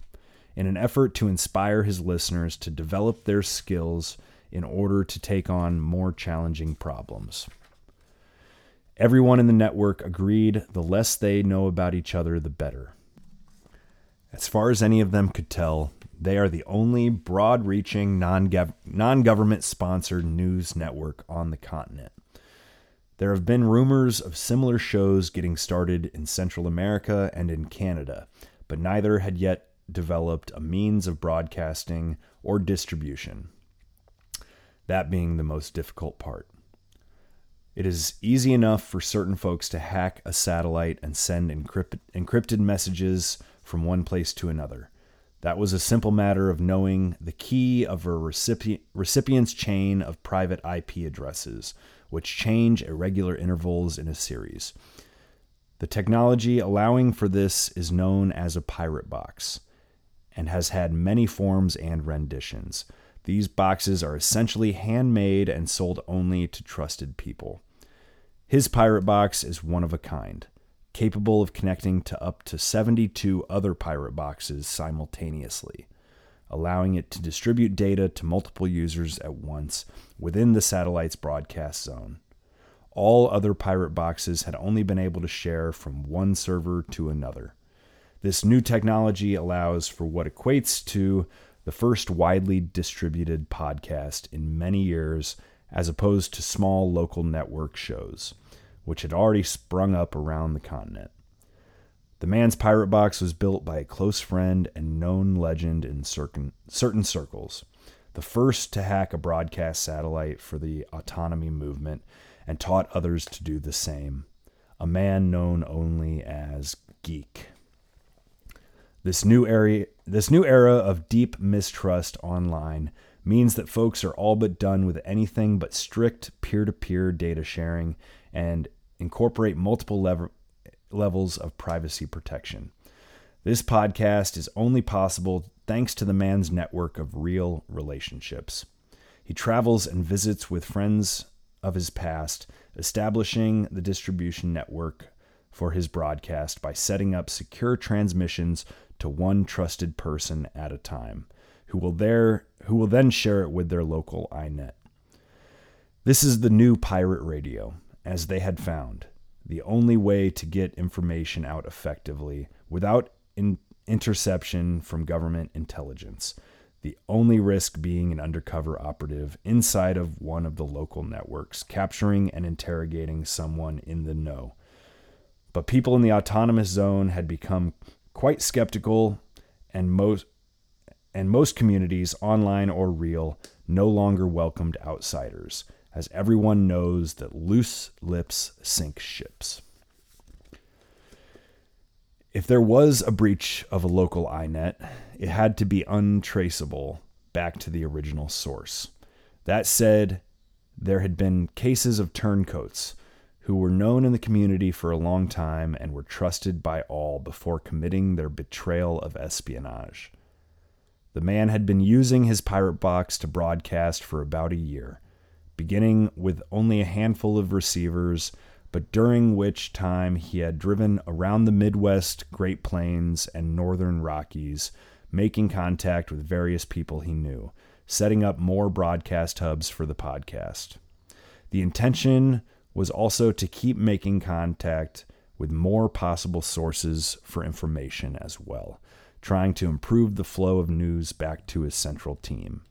in an effort to inspire his listeners to develop their skills in order to take on more challenging problems. Everyone in the network agreed the less they know about each other, the better. As far as any of them could tell, they are the only broad-reaching, non-government-sponsored news network on the continent. There have been rumors of similar shows getting started in Central America and in Canada, but neither had yet developed a means of broadcasting or distribution, that being the most difficult part. It is easy enough for certain folks to hack a satellite and send encrypted messages from one place to another. That was a simple matter of knowing the key of a recipient's chain of private IP addresses, which change at regular intervals in a series. The technology allowing for this is known as a pirate box and has had many forms and renditions. These boxes are essentially handmade and sold only to trusted people. His pirate box is one of a kind, capable of connecting to up to 72 other pirate boxes simultaneously, allowing it to distribute data to multiple users at once within the satellite's broadcast zone. All other pirate boxes had only been able to share from one server to another. This new technology allows for what equates to the first widely distributed podcast in many years, as opposed to small local network shows, which had already sprung up around the continent. The man's pirate box was built by a close friend and known legend in certain circles, the first to hack a broadcast satellite for the autonomy movement and taught others to do the same, a man known only as Geek. This new era of deep mistrust online means that folks are all but done with anything but strict peer-to-peer data sharing and incorporate multiple levels of privacy protection. This podcast is only possible thanks to the man's network of real relationships. He travels and visits with friends of his past, establishing the distribution network for his broadcast by setting up secure transmissions to one trusted person at a time, who will then share it with their local iNet. This is the new pirate radio, as they had found, the only way to get information out effectively without interception from government intelligence, the only risk being an undercover operative inside of one of the local networks, capturing and interrogating someone in the know. But people in the autonomous zone had become quite skeptical, and most communities, online or real, no longer welcomed outsiders, as everyone knows that loose lips sink ships. If there was a breach of a local iNet, it had to be untraceable back to the original source. That said, there had been cases of turncoats who were known in the community for a long time and were trusted by all before committing their betrayal of espionage. The man had been using his pirate box to broadcast for about a year, beginning with only a handful of receivers, but during which time he had driven around the Midwest, Great Plains, and Northern Rockies, making contact with various people he knew, setting up more broadcast hubs for the podcast. The intention was also to keep making contact with more possible sources for information as well, trying to improve the flow of news back to his central team.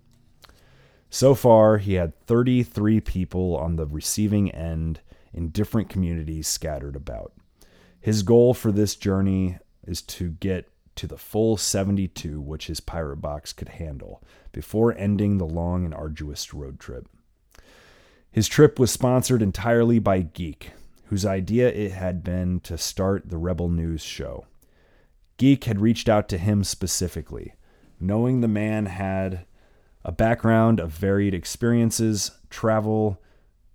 So far, he had 33 people on the receiving end in different communities scattered about. His goal for this journey is to get to the full 72 which his pirate box could handle before ending the long and arduous road trip. His trip was sponsored entirely by Geek, whose idea it had been to start the Rebel News show. Geek had reached out to him specifically, knowing the man had a background of varied experiences, travel,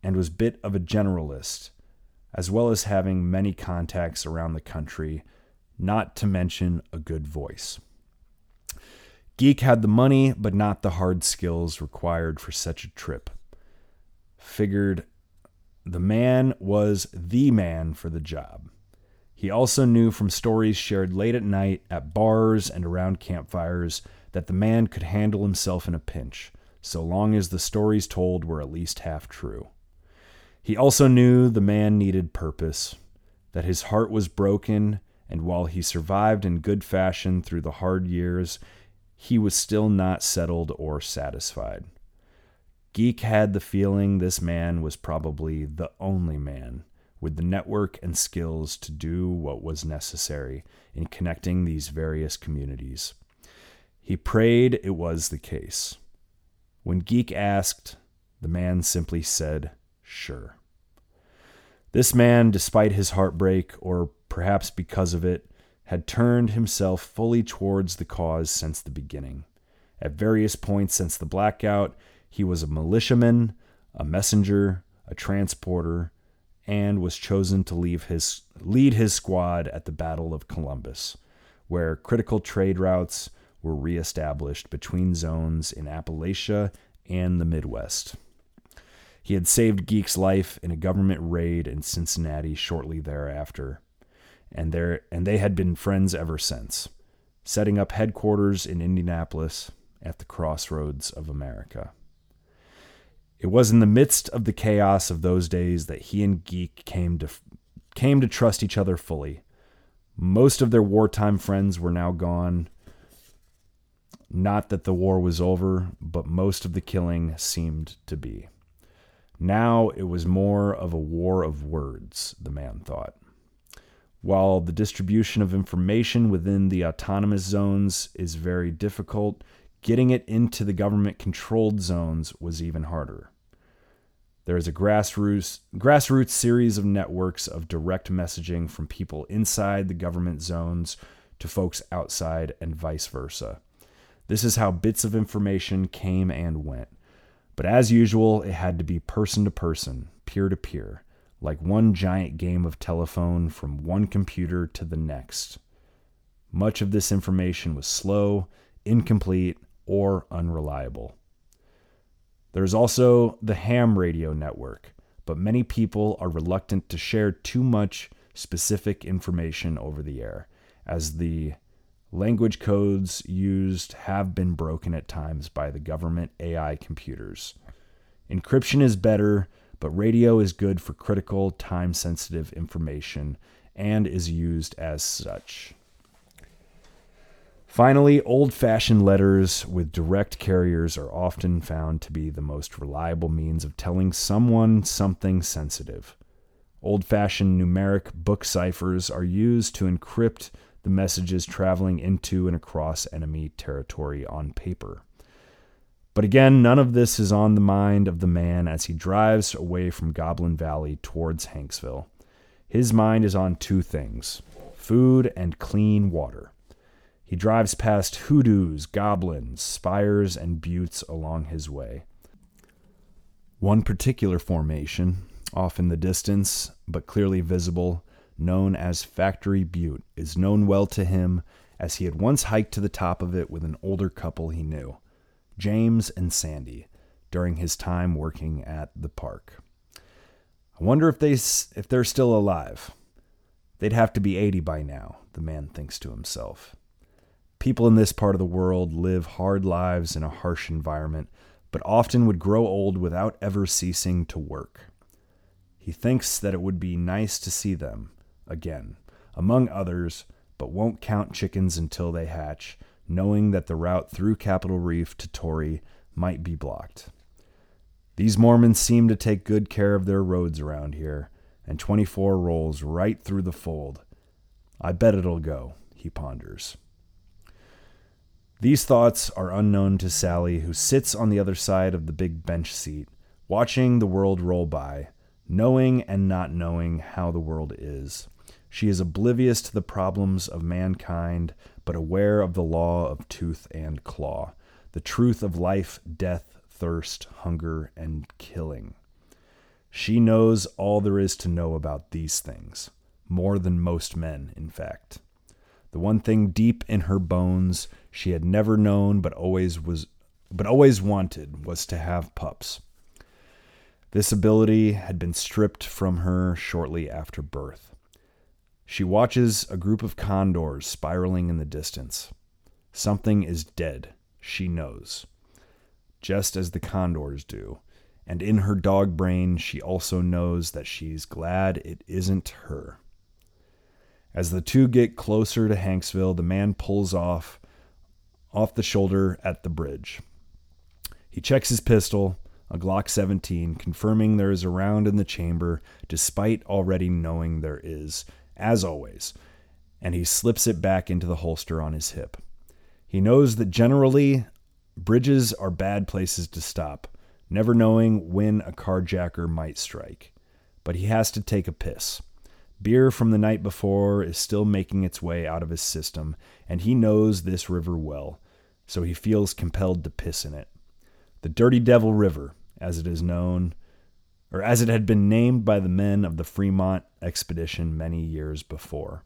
and was a bit of a generalist, as well as having many contacts around the country, not to mention a good voice. Geek had the money, but not the hard skills required for such a trip. Figured The man was the man for the job. He also knew from stories shared late at night at bars and around campfires that the man could handle himself in a pinch, so long as the stories told were at least half true. He also knew the man needed purpose, that his heart was broken, and while he survived in good fashion through the hard years, he was still not settled or satisfied. Geek had the feeling this man was probably the only man with the network and skills to do what was necessary in connecting these various communities. He prayed it was the case. When Geek asked, the man simply said, "Sure." This man, despite his heartbreak, or perhaps because of it, had turned himself fully towards the cause since the beginning. At various points since the blackout, he was a militiaman, a messenger, a transporter, and was chosen to lead his squad at the Battle of Columbus, where critical trade routes were reestablished between zones in Appalachia and the Midwest. He had saved Geek's life in a government raid in Cincinnati shortly thereafter, and they had been friends ever since, setting up headquarters in Indianapolis at the crossroads of America. It was in the midst of the chaos of those days that he and Geek came to trust each other fully. Most of their wartime friends were now gone. Not that the war was over, but most of the killing seemed to be. Now it was more of a war of words, the man thought. While the distribution of information within the autonomous zones is very difficult, getting it into the government-controlled zones was even harder. There is a grassroots series of networks of direct messaging from people inside the government zones to folks outside and vice versa. This is how bits of information came and went. But as usual, it had to be person-to-person, peer-to-peer, like one giant game of telephone from one computer to the next. Much of this information was slow, incomplete, or unreliable. There's also the ham radio network, but many people are reluctant to share too much specific information over the air, as the language codes used have been broken at times by the government AI computers. Encryption is better, but radio is good for critical, time-sensitive information and is used as such. Finally, old-fashioned letters with direct carriers are often found to be the most reliable means of telling someone something sensitive. Old-fashioned numeric book ciphers are used to encrypt the messages traveling into and across enemy territory on paper. But again, none of this is on the mind of the man as he drives away from Goblin Valley towards Hanksville. His mind is on two things: food and clean water. He drives past hoodoos, goblins, spires, and buttes along his way. One particular formation, off in the distance, but clearly visible, known as Factory Butte, is known well to him as he had once hiked to the top of it with an older couple he knew, James and Sandy, during his time working at the park. I wonder if they're still alive. They'd have to be 80 by now, the man thinks to himself. People in this part of the world live hard lives in a harsh environment, but often would grow old without ever ceasing to work. He thinks that it would be nice to see them again, among others, but won't count chickens until they hatch, knowing that the route through Capitol Reef to Torrey might be blocked. These Mormons seem to take good care of their roads around here, and 24 rolls right through the fold. I bet it'll go, he ponders. These thoughts are unknown to Sally, who sits on the other side of the big bench seat, watching the world roll by, knowing and not knowing how the world is. She is oblivious to the problems of mankind, but aware of the law of tooth and claw, the truth of life, death, thirst, hunger, and killing. She knows all there is to know about these things, more than most men, in fact. The one thing deep in her bones she had never known but always wanted was to have pups. This ability had been stripped from her shortly after birth. She watches a group of condors spiraling in the distance. Something is dead, she knows, just as the condors do, and in her dog brain she also knows that she's glad it isn't her. As the two get closer to Hanksville, the man pulls off the shoulder at the bridge. He checks his pistol, a Glock 17, confirming there is a round in the chamber, despite already knowing there is, as always, and he slips it back into the holster on his hip. He knows that generally, bridges are bad places to stop, never knowing when a carjacker might strike. But he has to take a piss. Beer from the night before is still making its way out of his system, and he knows this river well, so he feels compelled to piss in it. The Dirty Devil River, as it is known, or as it had been named by the men of the Fremont expedition many years before.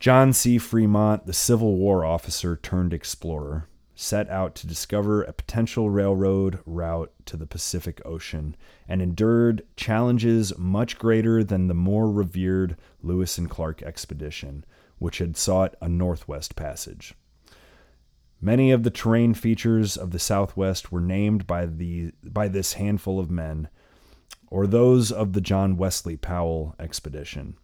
John C. Fremont, the Civil War officer turned explorer, set out to discover a potential railroad route to the Pacific Ocean and endured challenges much greater than the more revered Lewis and Clark expedition, which had sought a northwest passage. Many of the terrain features of the Southwest were named by this handful of men, or those of the John Wesley Powell expedition.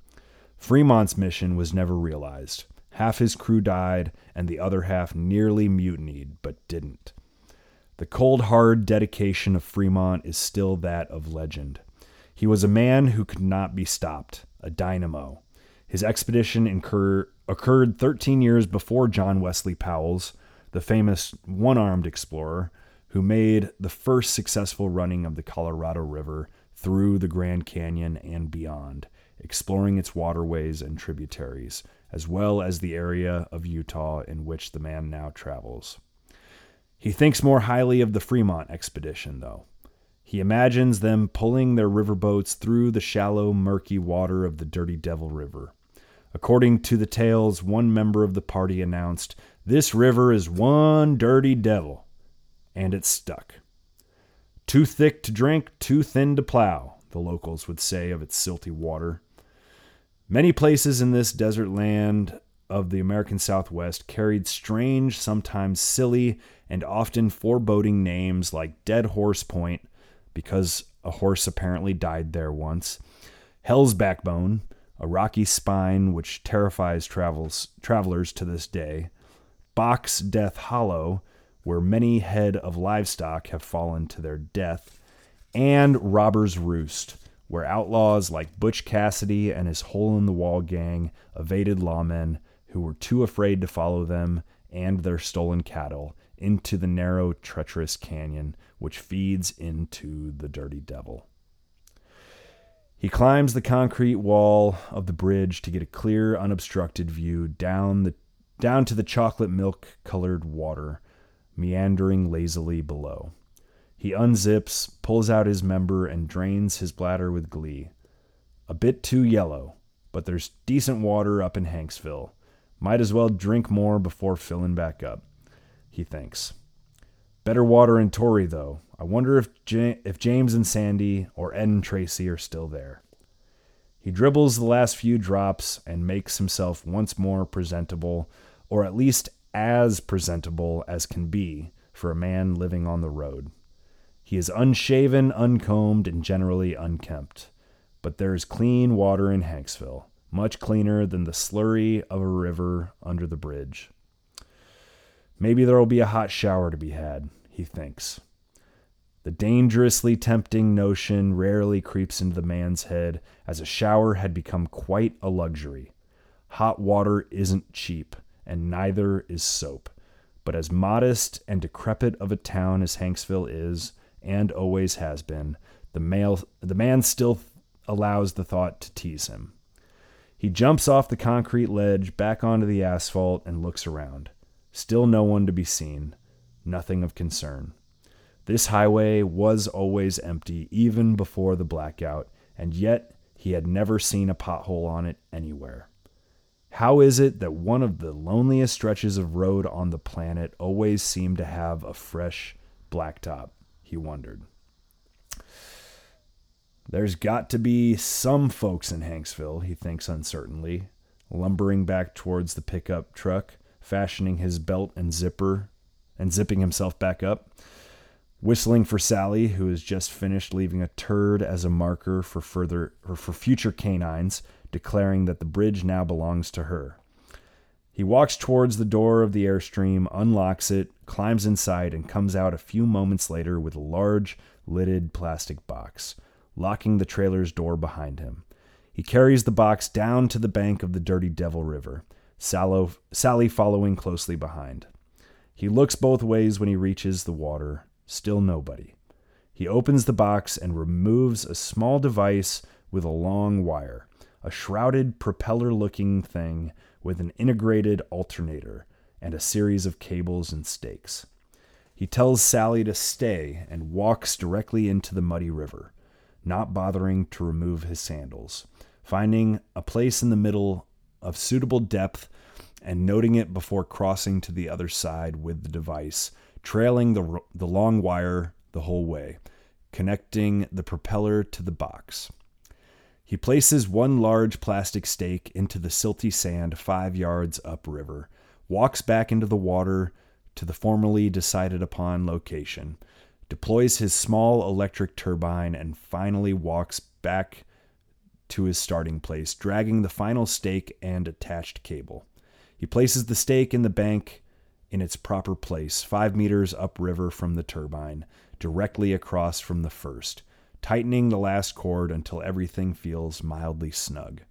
Fremont's mission was never realized. Half his crew died, and the other half nearly mutinied, but didn't. The cold, hard dedication of Fremont is still that of legend. He was a man who could not be stopped, a dynamo. His expedition occurred 13 years before John Wesley Powell's, the famous one-armed explorer, who made the first successful running of the Colorado River through the Grand Canyon and beyond, exploring its waterways and tributaries, as well as the area of Utah in which the man now travels. He thinks more highly of the Fremont expedition, though. He imagines them pulling their riverboats through the shallow, murky water of the Dirty Devil River. According to the tales, one member of the party announced, "This river is one dirty devil," and it stuck. "Too thick to drink, too thin to plow," the locals would say of its silty water. Many places in this desert land of the American Southwest carried strange, sometimes silly, and often foreboding names like Dead Horse Point, because a horse apparently died there once, Hell's Backbone, a rocky spine which terrifies travelers to this day, Box Death Hollow, where many head of livestock have fallen to their death, and Robber's Roost, where outlaws like Butch Cassidy and his hole-in-the-wall gang evaded lawmen who were too afraid to follow them and their stolen cattle into the narrow, treacherous canyon which feeds into the Dirty Devil. He climbs the concrete wall of the bridge to get a clear, unobstructed view down to the chocolate milk-colored water, meandering lazily below. He unzips, pulls out his member, and drains his bladder with glee. A bit too yellow, but there's decent water up in Hanksville. Might as well drink more before filling back up, he thinks. Better water in Torrey, though. I wonder if James and Sandy or Ed and Tracy are still there. He dribbles the last few drops and makes himself once more presentable, or at least as presentable as can be for a man living on the road. He is unshaven, uncombed, and generally unkempt. But there is clean water in Hanksville, much cleaner than the slurry of a river under the bridge. Maybe there will be a hot shower to be had, he thinks. The dangerously tempting notion rarely creeps into the man's head, as a shower had become quite a luxury. Hot water isn't cheap, and neither is soap. But as modest and decrepit of a town as Hanksville is, and always has been, the man still allows the thought to tease him. He jumps off the concrete ledge, back onto the asphalt, and looks around. Still no one to be seen. Nothing of concern. This highway was always empty, even before the blackout, and yet he had never seen a pothole on it anywhere. How is it that one of the loneliest stretches of road on the planet always seemed to have a fresh blacktop? He wondered. There's got to be some folks in Hanksville, he thinks uncertainly, lumbering back towards the pickup truck, fashioning his belt and zipper and zipping himself back up, whistling for Sally, who has just finished leaving a turd as a marker for future canines, declaring that the bridge now belongs to her. He walks towards the door of the Airstream, unlocks it, climbs inside, and comes out a few moments later with a large, lidded plastic box, locking the trailer's door behind him. He carries the box down to the bank of the Dirty Devil River, Sally following closely behind. He looks both ways when he reaches the water. Still nobody. He opens the box and removes a small device with a long wire, a shrouded propeller-looking thing with an integrated alternator and a series of cables and stakes. He tells Sally to stay and walks directly into the muddy river, not bothering to remove his sandals, finding a place in the middle of suitable depth and noting it before crossing to the other side with the device, trailing the long wire the whole way, connecting the propeller to the box. He places one large plastic stake into the silty sand 5 yards upriver, walks back into the water to the formerly decided upon location, deploys his small electric turbine, and finally walks back to his starting place, dragging the final stake and attached cable. He places the stake in the bank in its proper place, 5 meters upriver from the turbine, directly across from the first, tightening the last cord until everything feels mildly snug.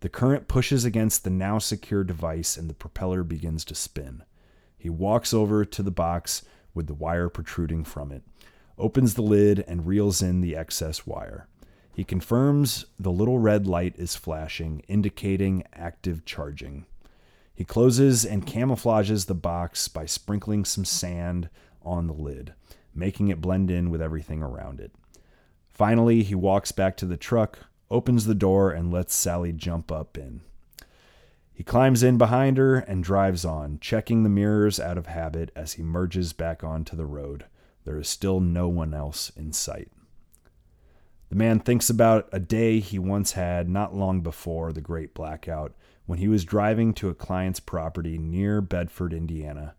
The current pushes against the now secure device and the propeller begins to spin. He walks over to the box with the wire protruding from it, opens the lid, and reels in the excess wire. He confirms the little red light is flashing, indicating active charging. He closes and camouflages the box by sprinkling some sand on the lid, making it blend in with everything around it. Finally, he walks back to the truck, opens the door, and lets Sally jump up in. He climbs in behind her and drives on, checking the mirrors out of habit as he merges back onto the road. There is still no one else in sight. The man thinks about a day he once had not long before the Great Blackout, when he was driving to a client's property near Bedford, Indiana.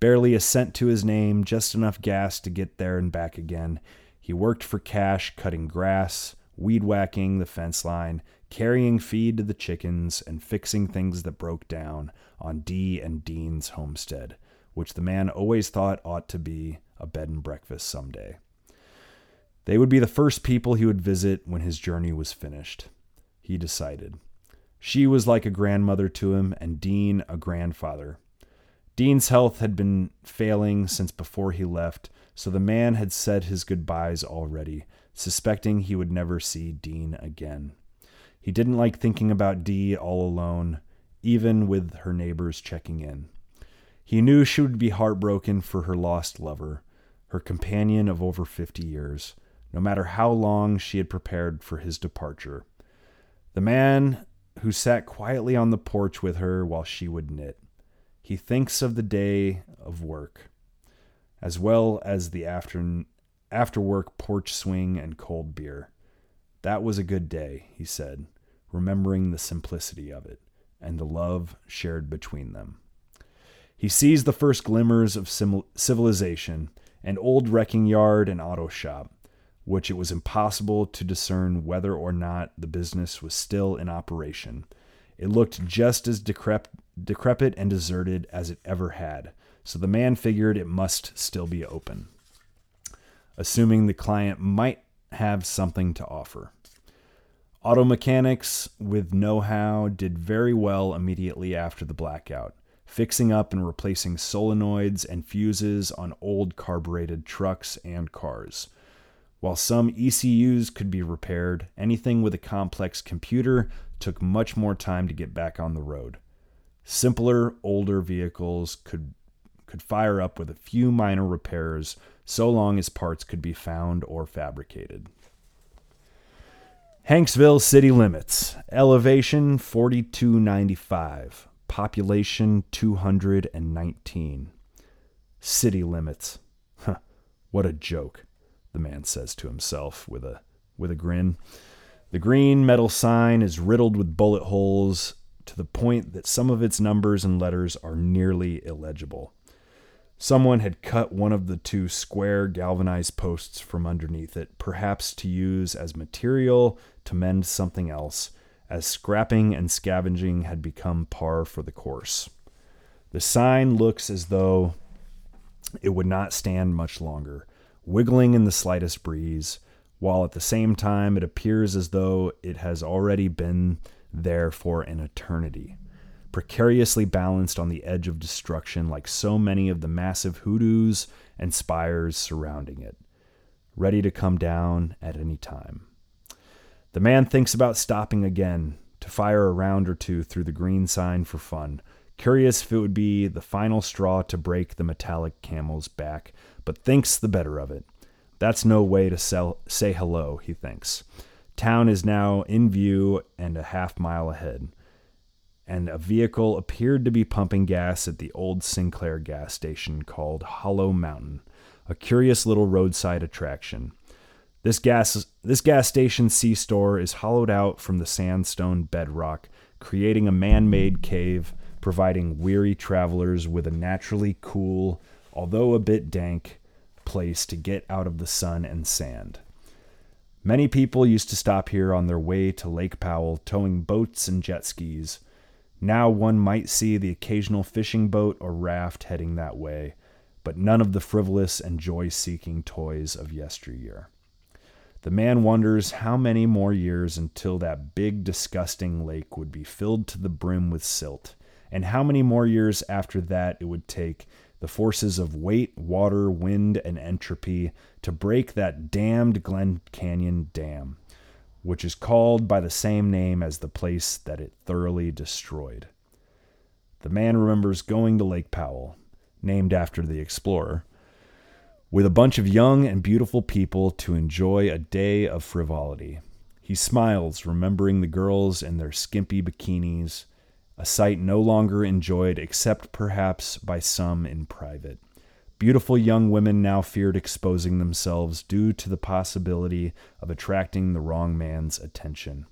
Barely a cent to his name, just enough gas to get there and back again. He worked for cash, cutting grass, weed whacking the fence line, carrying feed to the chickens, and fixing things that broke down on Dee and Dean's homestead, which the man always thought ought to be a bed and breakfast someday. They would be the first people he would visit when his journey was finished, he decided. She was like a grandmother to him, and Dean a grandfather. Dean's health had been failing since before he left, so the man had said his goodbyes already, suspecting he would never see Dean again. He didn't like thinking about Dee all alone, even with her neighbors checking in. He knew she would be heartbroken for her lost lover, her companion of over 50 years, no matter how long she had prepared for his departure. The man who sat quietly on the porch with her while she would knit. He thinks of the day of work, as well as the after-work porch swing and cold beer. That was a good day, he said, remembering the simplicity of it and the love shared between them. He sees the first glimmers of civilization, an old wrecking yard and auto shop, which it was impossible to discern whether or not the business was still in operation. It looked just as decrepit and deserted as it ever had, so the man figured it must still be open, assuming the client might have something to offer. Auto mechanics with know-how did very well immediately after the blackout, fixing up and replacing solenoids and fuses on old carbureted trucks and cars. While some ECUs could be repaired, anything with a complex computer took much more time to get back on the road. Simpler, older vehicles could fire up with a few minor repairs, so long as parts could be found or fabricated. Hanksville city limits. Elevation 4295. Population 219. City limits. Huh, what a joke, the man says to himself with a with a grin. The green metal sign is riddled with bullet holes to the point that some of its numbers and letters are nearly illegible. Someone had cut one of the two square galvanized posts from underneath it, perhaps to use as material to mend something else, as scrapping and scavenging had become par for the course. The sign looks as though it would not stand much longer, wiggling in the slightest breeze, while at the same time it appears as though it has already been there for an eternity, precariously balanced on the edge of destruction like so many of the massive hoodoos and spires surrounding it, ready to come down at any time. The man thinks about stopping again to fire a round or two through the green sign for fun, curious if it would be the final straw to break the metallic camel's back, but thinks the better of it. That's no way to say hello, he thinks. Town is now in view and a half mile ahead, and a vehicle appeared to be pumping gas at the old Sinclair gas station called Hollow Mountain, a curious little roadside attraction. This gas station C-store is hollowed out from the sandstone bedrock, creating a man-made cave, providing weary travelers with a naturally cool, although a bit dank, place to get out of the sun and sand. Many people used to stop here on their way to Lake Powell, towing boats and jet skis. Now one might see the occasional fishing boat or raft heading that way, but none of the frivolous and joy-seeking toys of yesteryear. The man wonders how many more years until that big, disgusting lake would be filled to the brim with silt, and how many more years after that it would take the forces of weight, water, wind, and entropy to break that damned Glen Canyon Dam, which is called by the same name as the place that it thoroughly destroyed. The man remembers going to Lake Powell, named after the explorer, with a bunch of young and beautiful people to enjoy a day of frivolity. He smiles, remembering the girls in their skimpy bikinis, a sight no longer enjoyed except perhaps by some in private. Beautiful young women now feared exposing themselves due to the possibility of attracting the wrong man's attention.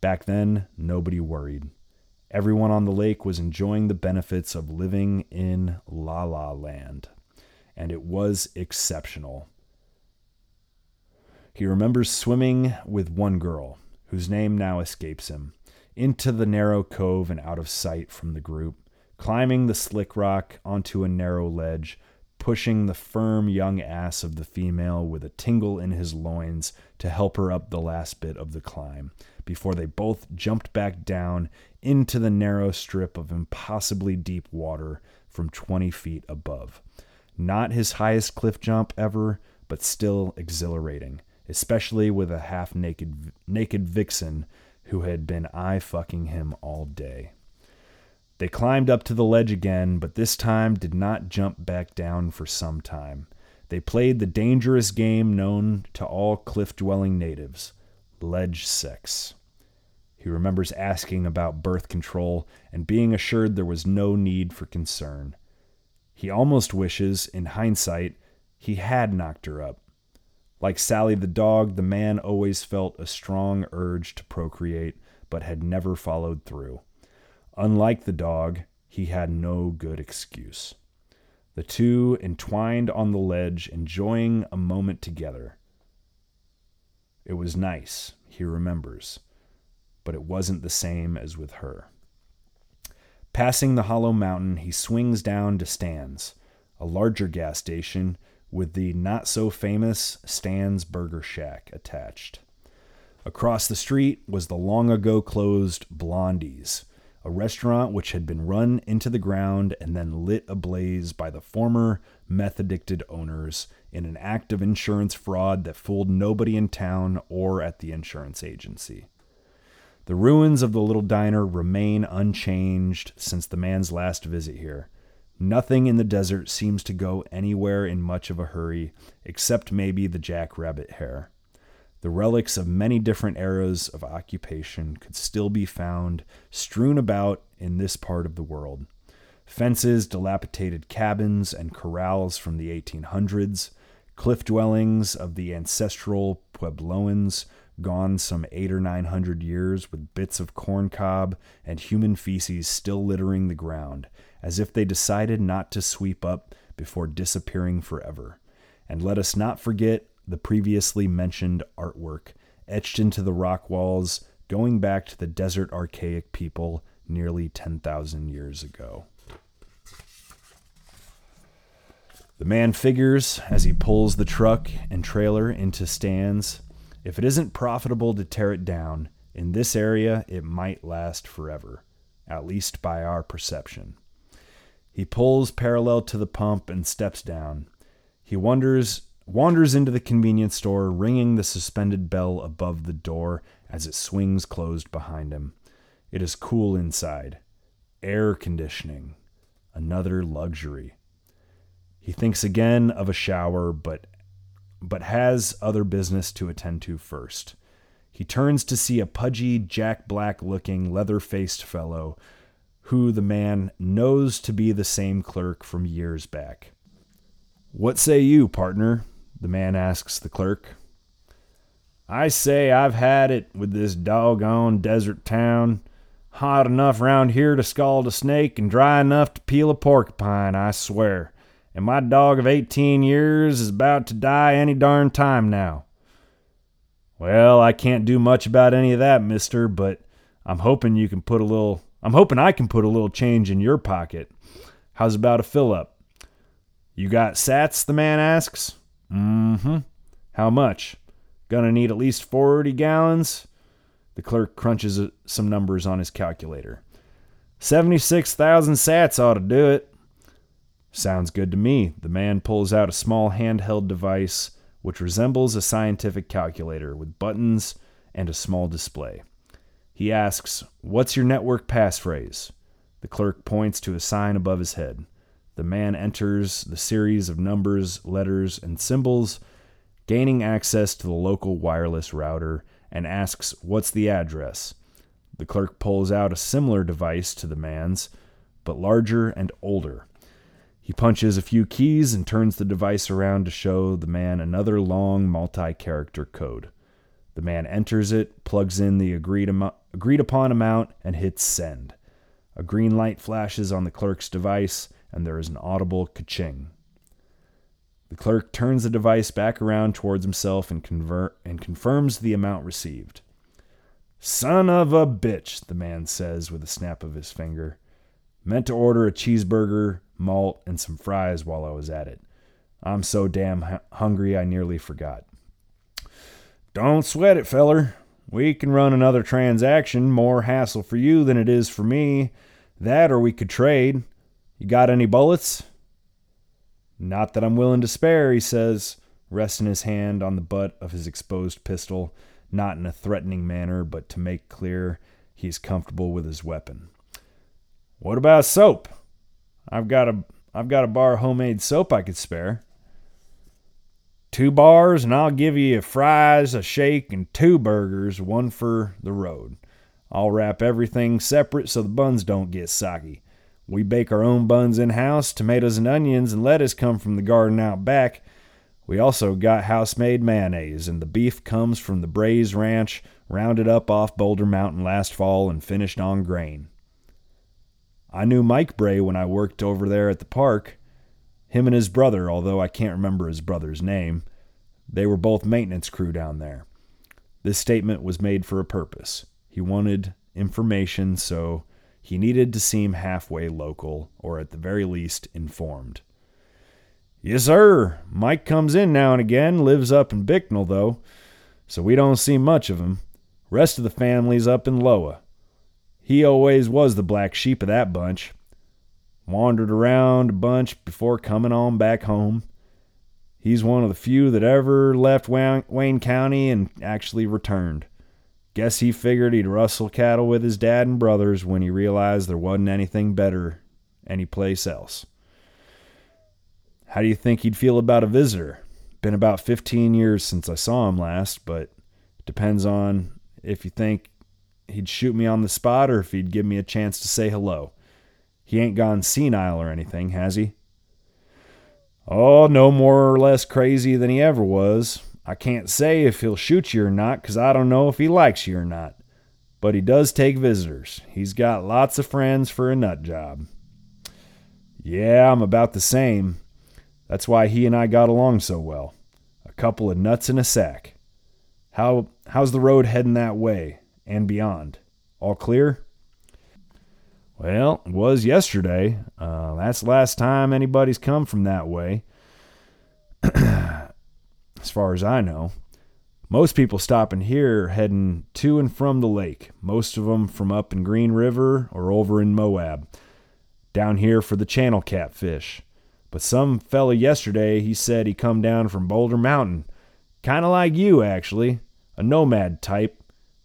Back then, nobody worried. Everyone on the lake was enjoying the benefits of living in La La Land, and it was exceptional. He remembers swimming with one girl, whose name now escapes him, into the narrow cove and out of sight from the group, climbing the slick rock onto a narrow ledge, pushing the firm young ass of the female with a tingle in his loins to help her up the last bit of the climb, before they both jumped back down into the narrow strip of impossibly deep water from 20 feet above. Not his highest cliff jump ever, but still exhilarating, especially with a half-naked vixen who had been eye-fucking him all day. They climbed up to the ledge again, but this time did not jump back down for some time. They played the dangerous game known to all cliff-dwelling natives, ledge sex. He remembers asking about birth control and being assured there was no need for concern. He almost wishes, in hindsight, he had knocked her up. Like Sally the dog, the man always felt a strong urge to procreate, but had never followed through. Unlike the dog, he had no good excuse. The two entwined on the ledge, enjoying a moment together. It was nice, he remembers, but it wasn't the same as with her. Passing the Hollow Mountain, he swings down to Stan's, a larger gas station with the not-so-famous Stan's Burger Shack attached. Across the street was the long-ago-closed Blondie's, a restaurant which had been run into the ground and then lit ablaze by the former meth-addicted owners in an act of insurance fraud that fooled nobody in town or at the insurance agency. The ruins of the little diner remain unchanged since the man's last visit here. Nothing in the desert seems to go anywhere in much of a hurry, except maybe the jackrabbit hare. The relics of many different eras of occupation could still be found strewn about in this part of the world. Fences, dilapidated cabins, and corrals from the 1800s, cliff dwellings of the ancestral Puebloans, gone some 800 or 900 years, with bits of corncob and human feces still littering the ground, as if they decided not to sweep up before disappearing forever. And let us not forget the previously mentioned artwork, etched into the rock walls, going back to the desert archaic people nearly 10,000 years ago. The man figures as he pulls the truck and trailer into stands. If it isn't profitable to tear it down, in this area it might last forever, at least by our perception. He pulls parallel to the pump and steps down. He wanders into the convenience store, ringing the suspended bell above the door as it swings closed behind him. It is cool inside. Air conditioning. Another luxury. He thinks again of a shower, but has other business to attend to first. He turns to see a pudgy, Jack Black-looking, leather-faced fellow who the man knows to be the same clerk from years back. "What say you, partner?" the man asks the clerk. "I say I've had it with this doggone desert town. Hot enough round here to scald a snake and dry enough to peel a porcupine, I swear. And my dog of 18 years is about to die any darn time now." "Well, I can't do much about any of that, mister, but I'm hoping I can put a little change in your pocket. How's about a fill-up?" "You got sats?" the man asks. "Mm-hmm." "How much?" "Gonna need at least 40 gallons. The clerk crunches some numbers on his calculator. 76,000 sats ought to do it." "Sounds good to me." The man pulls out a small handheld device, which resembles a scientific calculator with buttons and a small display. He asks, "What's your network passphrase?" The clerk points to a sign above his head. The man enters the series of numbers, letters, and symbols, gaining access to the local wireless router, and asks, "What's the address?" The clerk pulls out a similar device to the man's, but larger and older. He punches a few keys and turns the device around to show the man another long multi-character code. The man enters it, plugs in the agreed upon amount, and hits send. A green light flashes on the clerk's device, and there is an audible ka-ching. The clerk turns the device back around towards himself and confirms the amount received. "Son of a bitch," the man says with a snap of his finger. "Meant to order a cheeseburger, malt, and some fries while I was at it. I'm so damn hungry I nearly forgot." "Don't sweat it, feller. We can run another transaction, more hassle for you than it is for me. That or we could trade. You got any bullets?" "Not that I'm willing to spare," he says, resting his hand on the butt of his exposed pistol, not in a threatening manner, but to make clear he's comfortable with his weapon. "What about soap? I've got a bar of homemade soap I could spare." "Two bars, and I'll give you fries, a shake, and two burgers, one for the road. I'll wrap everything separate so the buns don't get soggy. We bake our own buns in-house. Tomatoes and onions and lettuce come from the garden out back. We also got house-made mayonnaise, and the beef comes from the Braze Ranch, rounded up off Boulder Mountain last fall and finished on grain. I knew Mike Bray when I worked over there at the park. Him and his brother, although I can't remember his brother's name. They were both maintenance crew down there." This statement was made for a purpose. He wanted information, so he needed to seem halfway local, or at the very least, informed. "Yes, sir. Mike comes in now and again, lives up in Bicknell, though, so we don't see much of him. Rest of the family's up in Loa. He always was the black sheep of that bunch. Wandered around a bunch before coming on back home. He's one of the few that ever left Wayne County and actually returned. Guess he figured he'd rustle cattle with his dad and brothers when he realized there wasn't anything better anyplace else." "How do you think he'd feel about a visitor? Been about 15 years since I saw him last, but it depends on if you think he'd shoot me on the spot or if he'd give me a chance to say hello. He ain't gone senile or anything, has he?" oh, no more or less crazy than he ever was. I can't say if he'll shoot you or not because I don't know if he likes you or not. But he does take visitors. He's got lots of friends for a nut job. Yeah, I'm about the same. That's why he and I got along so well. A couple of nuts in a sack. How's the road heading that way and beyond? All clear? Well, it was yesterday. That's the last time anybody's come from that way. As far as I know. Most people stopping here are heading to and from the lake, most of them from up in Green River or over in Moab, down here for the channel catfish. But some fella yesterday, he said he come down from Boulder Mountain, kind of like you actually, a nomad type,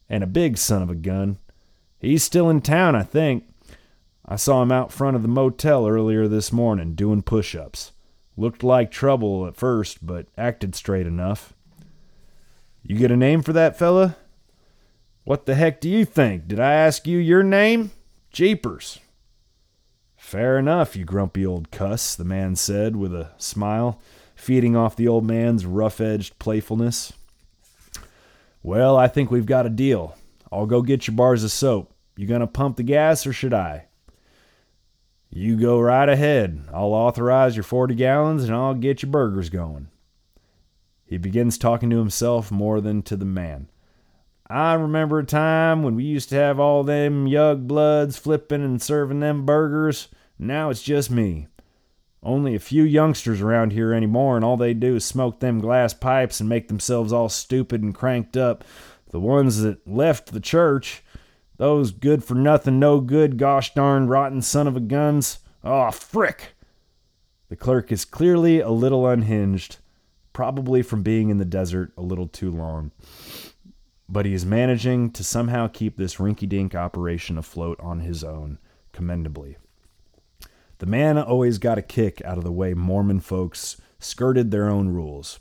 and a big son of a gun. He's still in town, I think. I saw him out front of the motel earlier this morning doing push-ups. Looked like trouble at first, but acted straight enough. You get a name for that fella? What the heck do you think? Did I ask you your name? Jeepers. Fair enough, you grumpy old cuss, the man said with a smile, feeding off the old man's rough-edged playfulness. Well, I think we've got a deal. I'll go get your bars of soap. You gonna pump the gas or should I? You go right ahead. I'll authorize your 40 gallons and I'll get your burgers going. He begins talking to himself more than to the man. I remember a time when we used to have all them yug bloods flipping and serving them burgers. Now it's just me. Only a few youngsters around here anymore, and all they do is smoke them glass pipes and make themselves all stupid and cranked up. The ones that left the church, those good-for-nothing, no-good, gosh-darn, rotten son-of-a-guns. Oh, frick! The clerk is clearly a little unhinged. Probably from being in the desert a little too long. But he is managing to somehow keep this rinky-dink operation afloat on his own, commendably. The man always got a kick out of the way Mormon folks skirted their own rules.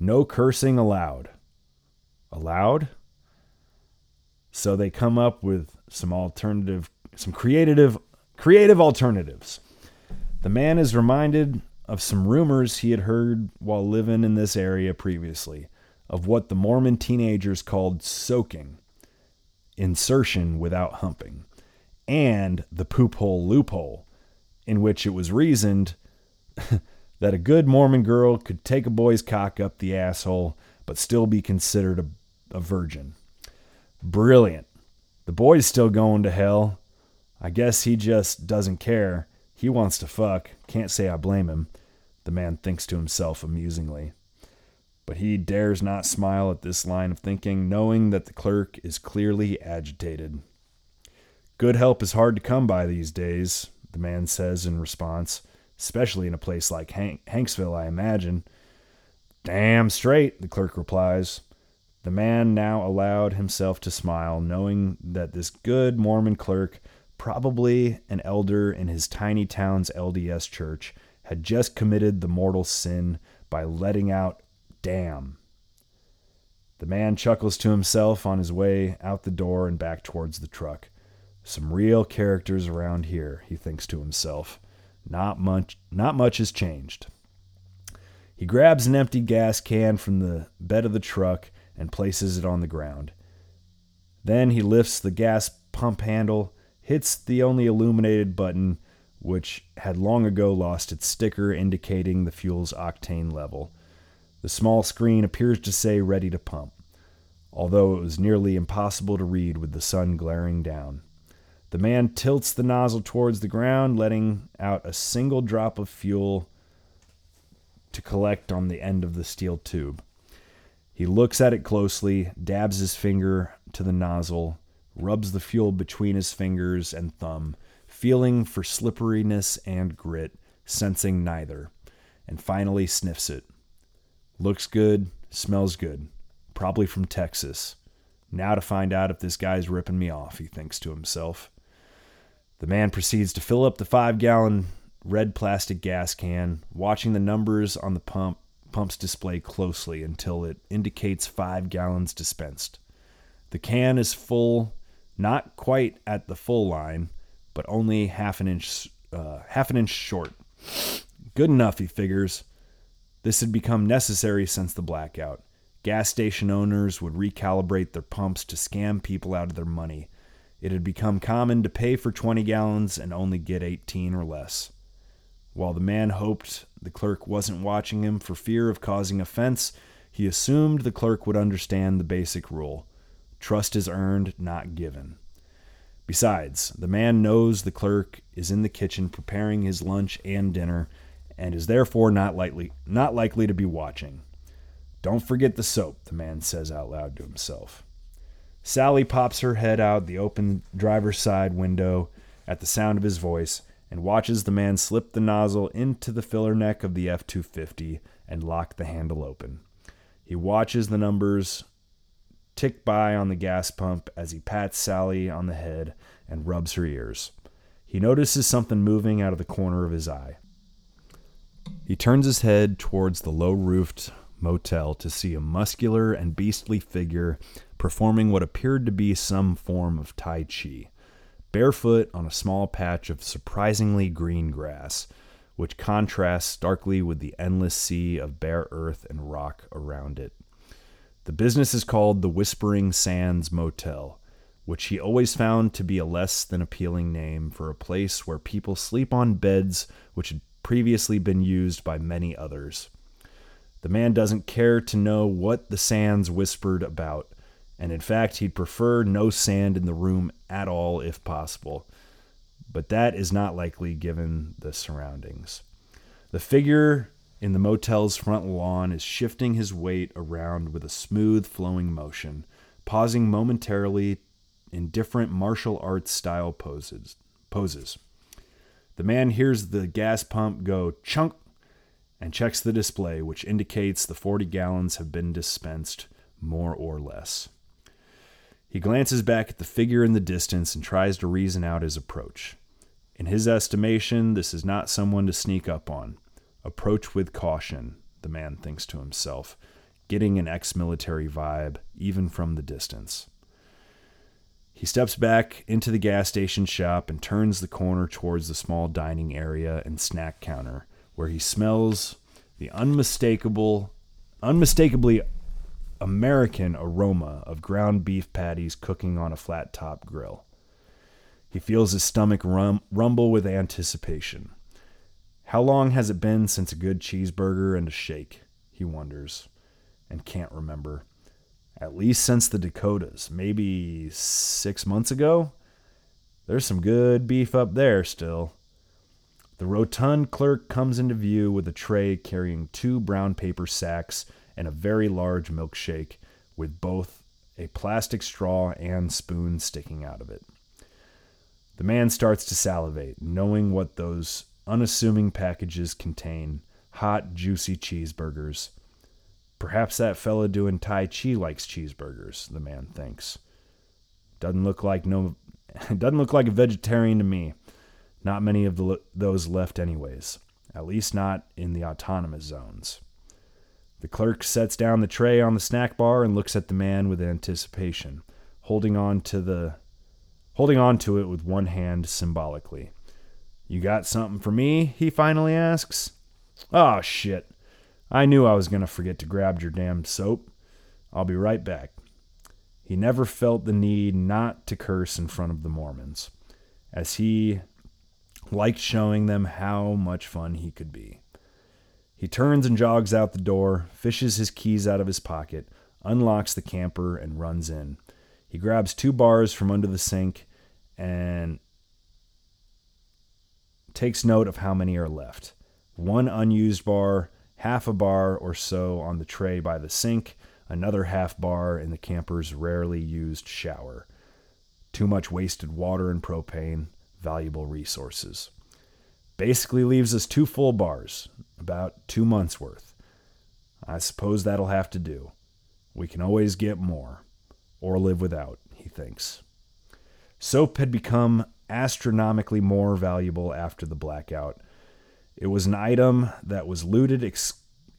No cursing allowed. Allowed? So they come up with some creative alternatives. The man is reminded of some rumors he had heard while living in this area previously, of what the Mormon teenagers called soaking, insertion without humping, and the poop hole loophole, in which it was reasoned that a good Mormon girl could take a boy's cock up the asshole, but still be considered a virgin. Brilliant. The boy's still going to hell. I guess he just doesn't care. He wants to fuck. Can't say I blame him. The man thinks to himself amusingly. But he dares not smile at this line of thinking, knowing that the clerk is clearly agitated. Good help is hard to come by these days, the man says in response, especially in a place like Hanksville, I imagine. Damn straight, the clerk replies. The man now allowed himself to smile, knowing that this good Mormon clerk, probably an elder in his tiny town's LDS church, had just committed the mortal sin by letting out damn. The man chuckles to himself on his way out the door and back towards the truck. Some real characters around here, he thinks to himself. Not much has changed. He grabs an empty gas can from the bed of the truck and places it on the ground. Then he lifts the gas pump handle, hits the only illuminated button, which had long ago lost its sticker indicating the fuel's octane level. The small screen appears to say ready to pump, although it was nearly impossible to read with the sun glaring down. The man tilts the nozzle towards the ground, letting out a single drop of fuel to collect on the end of the steel tube. He looks at it closely, dabs his finger to the nozzle, rubs the fuel between his fingers and thumb, feeling for slipperiness and grit, sensing neither, and finally sniffs it. Looks good, smells good, probably from Texas. Now to find out if this guy's ripping me off, he thinks to himself. The man proceeds to fill up the 5-gallon red plastic gas can, watching the numbers on the pump's display closely until it indicates 5 gallons dispensed. The can is full, not quite at the full line, but only half an inch short. Good enough, he figures. This had become necessary since the blackout. Gas station owners would recalibrate their pumps to scam people out of their money. It had become common to pay for 20 gallons and only get 18 or less. While the man hoped the clerk wasn't watching him for fear of causing offense, he assumed the clerk would understand the basic rule. Trust is earned, not given. Besides, the man knows the clerk is in the kitchen preparing his lunch and dinner and is therefore not likely to be watching. Don't forget the soap, the man says out loud to himself. Sally pops her head out the open driver's side window at the sound of his voice and watches the man slip the nozzle into the filler neck of the F-250 and lock the handle open. He watches the numbers tick by on the gas pump as he pats Sally on the head and rubs her ears. He notices something moving out of the corner of his eye. He turns his head towards the low-roofed motel to see a muscular and beastly figure performing what appeared to be some form of Tai Chi, barefoot on a small patch of surprisingly green grass, which contrasts starkly with the endless sea of bare earth and rock around it. The business is called the Whispering Sands Motel, which he always found to be a less than appealing name for a place where people sleep on beds which had previously been used by many others. The man doesn't care to know what the sands whispered about, and in fact he'd prefer no sand in the room at all if possible. But that is not likely given the surroundings. The figure in the motel's front lawn is shifting his weight around with a smooth flowing motion, pausing momentarily in different martial arts style poses. The man hears the gas pump go chunk and checks the display, which indicates the 40 gallons have been dispensed, more or less. He glances back at the figure in the distance and tries to reason out his approach. In his estimation, this is not someone to sneak up on. Approach with caution, the man thinks to himself, getting an ex-military vibe, even from the distance. He steps back into the gas station shop and turns the corner towards the small dining area and snack counter, where he smells the unmistakably American aroma of ground beef patties cooking on a flat-top grill. He feels his stomach rumble with anticipation. How long has it been since a good cheeseburger and a shake, he wonders, and can't remember. At least since the Dakotas, maybe 6 months ago? There's some good beef up there still. The rotund clerk comes into view with a tray carrying two brown paper sacks and a very large milkshake with both a plastic straw and spoon sticking out of it. The man starts to salivate, knowing what those unassuming packages contain: hot, juicy cheeseburgers. Perhaps that fella doing Tai Chi likes cheeseburgers, the man thinks. Doesn't look like a vegetarian to me. Not many of those left anyways, at least not in the autonomous zones. The clerk sets down the tray on the snack bar and looks at the man with anticipation, holding on to it with one hand symbolically. "You got something for me?" he finally asks. "Oh, shit. I knew I was going to forget to grab your damn soap. I'll be right back." He never felt the need not to curse in front of the Mormons, as he liked showing them how much fun he could be. He turns and jogs out the door, fishes his keys out of his pocket, unlocks the camper, and runs in. He grabs two bars from under the sink and takes note of how many are left. One unused bar, half a bar or so on the tray by the sink, another half bar in the camper's rarely used shower. Too much wasted water and propane, valuable resources. Basically leaves us two full bars, about 2 months worth. I suppose that'll have to do. We can always get more, or live without, he thinks. Soap had become astronomically more valuable after the blackout. It was an item that was looted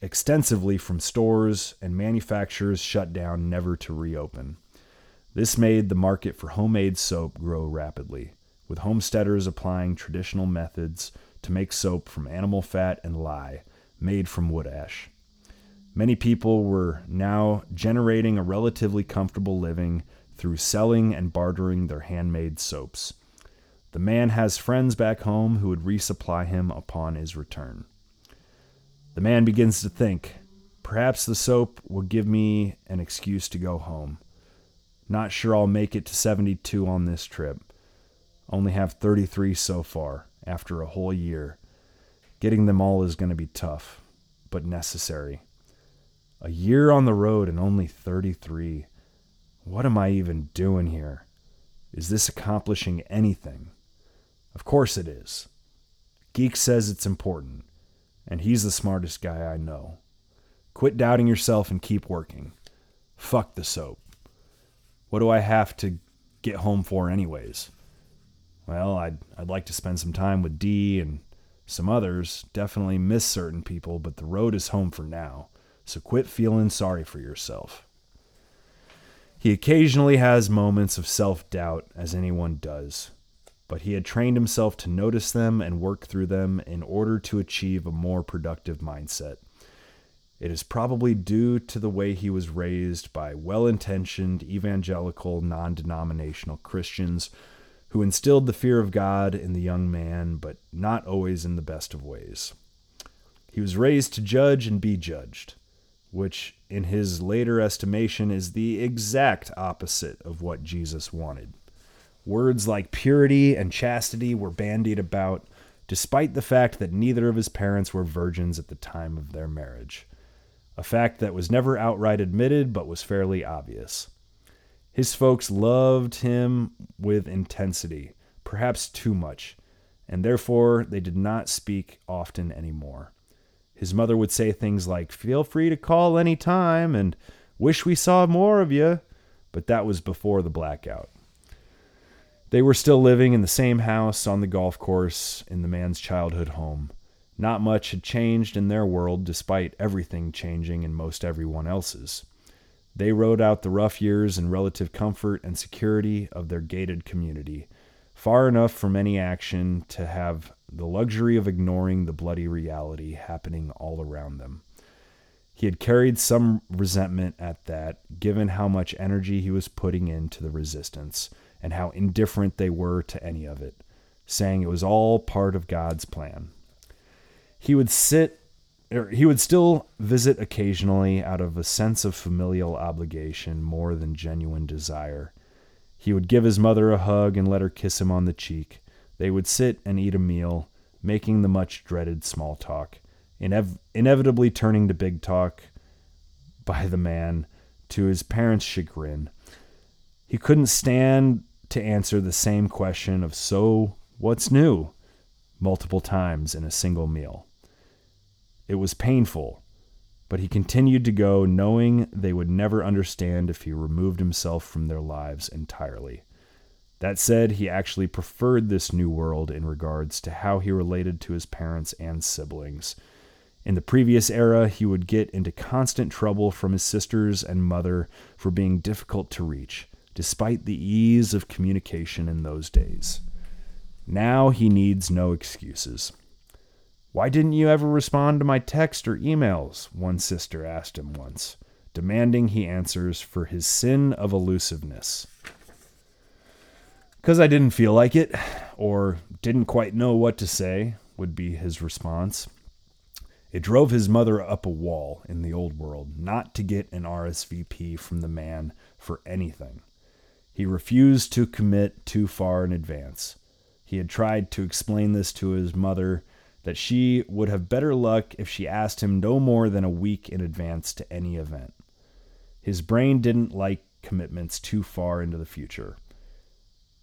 extensively from stores and manufacturers shut down, never to reopen. This made the market for homemade soap grow rapidly, with homesteaders applying traditional methods to make soap from animal fat and lye, made from wood ash. Many people were now generating a relatively comfortable living through selling and bartering their handmade soaps. The man has friends back home who would resupply him upon his return. The man begins to think, perhaps the soap will give me an excuse to go home. Not sure I'll make it to 72 on this trip. Only have 33 so far, after a whole year. Getting them all is going to be tough, but necessary. A year on the road and only 33. What am I even doing here? Is this accomplishing anything? Of course it is. Geek says it's important, and he's the smartest guy I know. Quit doubting yourself and keep working. Fuck the soap. What do I have to get home for anyways? Well, I'd like to spend some time with Dee and some others, definitely miss certain people, but the road is home for now, so quit feeling sorry for yourself. He occasionally has moments of self-doubt, as anyone does, but he had trained himself to notice them and work through them in order to achieve a more productive mindset. It is probably due to the way he was raised by well-intentioned, evangelical, non-denominational Christians who instilled the fear of God in the young man, but not always in the best of ways. He was raised to judge and be judged, which in his later estimation is the exact opposite of what Jesus wanted. Words like purity and chastity were bandied about, despite the fact that neither of his parents were virgins at the time of their marriage, a fact that was never outright admitted but was fairly obvious. His folks loved him with intensity, perhaps too much, and therefore they did not speak often anymore. His mother would say things like, "Feel free to call any time," and "Wish we saw more of you," but that was before the blackout. They were still living in the same house on the golf course in the man's childhood home. Not much had changed in their world, despite everything changing in most everyone else's. They rode out the rough years in relative comfort and security of their gated community, far enough from any action to have the luxury of ignoring the bloody reality happening all around them. He had carried some resentment at that, given how much energy he was putting into the resistance and how indifferent they were to any of it, saying it was all part of God's plan. He would still visit occasionally out of a sense of familial obligation more than genuine desire. He would give his mother a hug and let her kiss him on the cheek. They would sit and eat a meal, making the much-dreaded small talk, inevitably turning to big talk by the man, to his parents' chagrin. He couldn't stand to answer the same question of, "So, what's new?" multiple times in a single meal. It was painful, but he continued to go, knowing they would never understand if he removed himself from their lives entirely. That said, he actually preferred this new world in regards to how he related to his parents and siblings. In the previous era, he would get into constant trouble from his sisters and mother for being difficult to reach, despite the ease of communication in those days. Now he needs no excuses. "Why didn't you ever respond to my text or emails?" one sister asked him once, demanding he answers for his sin of elusiveness. "'Cause I didn't feel like it," or "didn't quite know what to say," would be his response. It drove his mother up a wall in the old world not to get an RSVP from the man for anything. He refused to commit too far in advance. He had tried to explain this to his mother, that she would have better luck if she asked him no more than a week in advance to any event. His brain didn't like commitments too far into the future,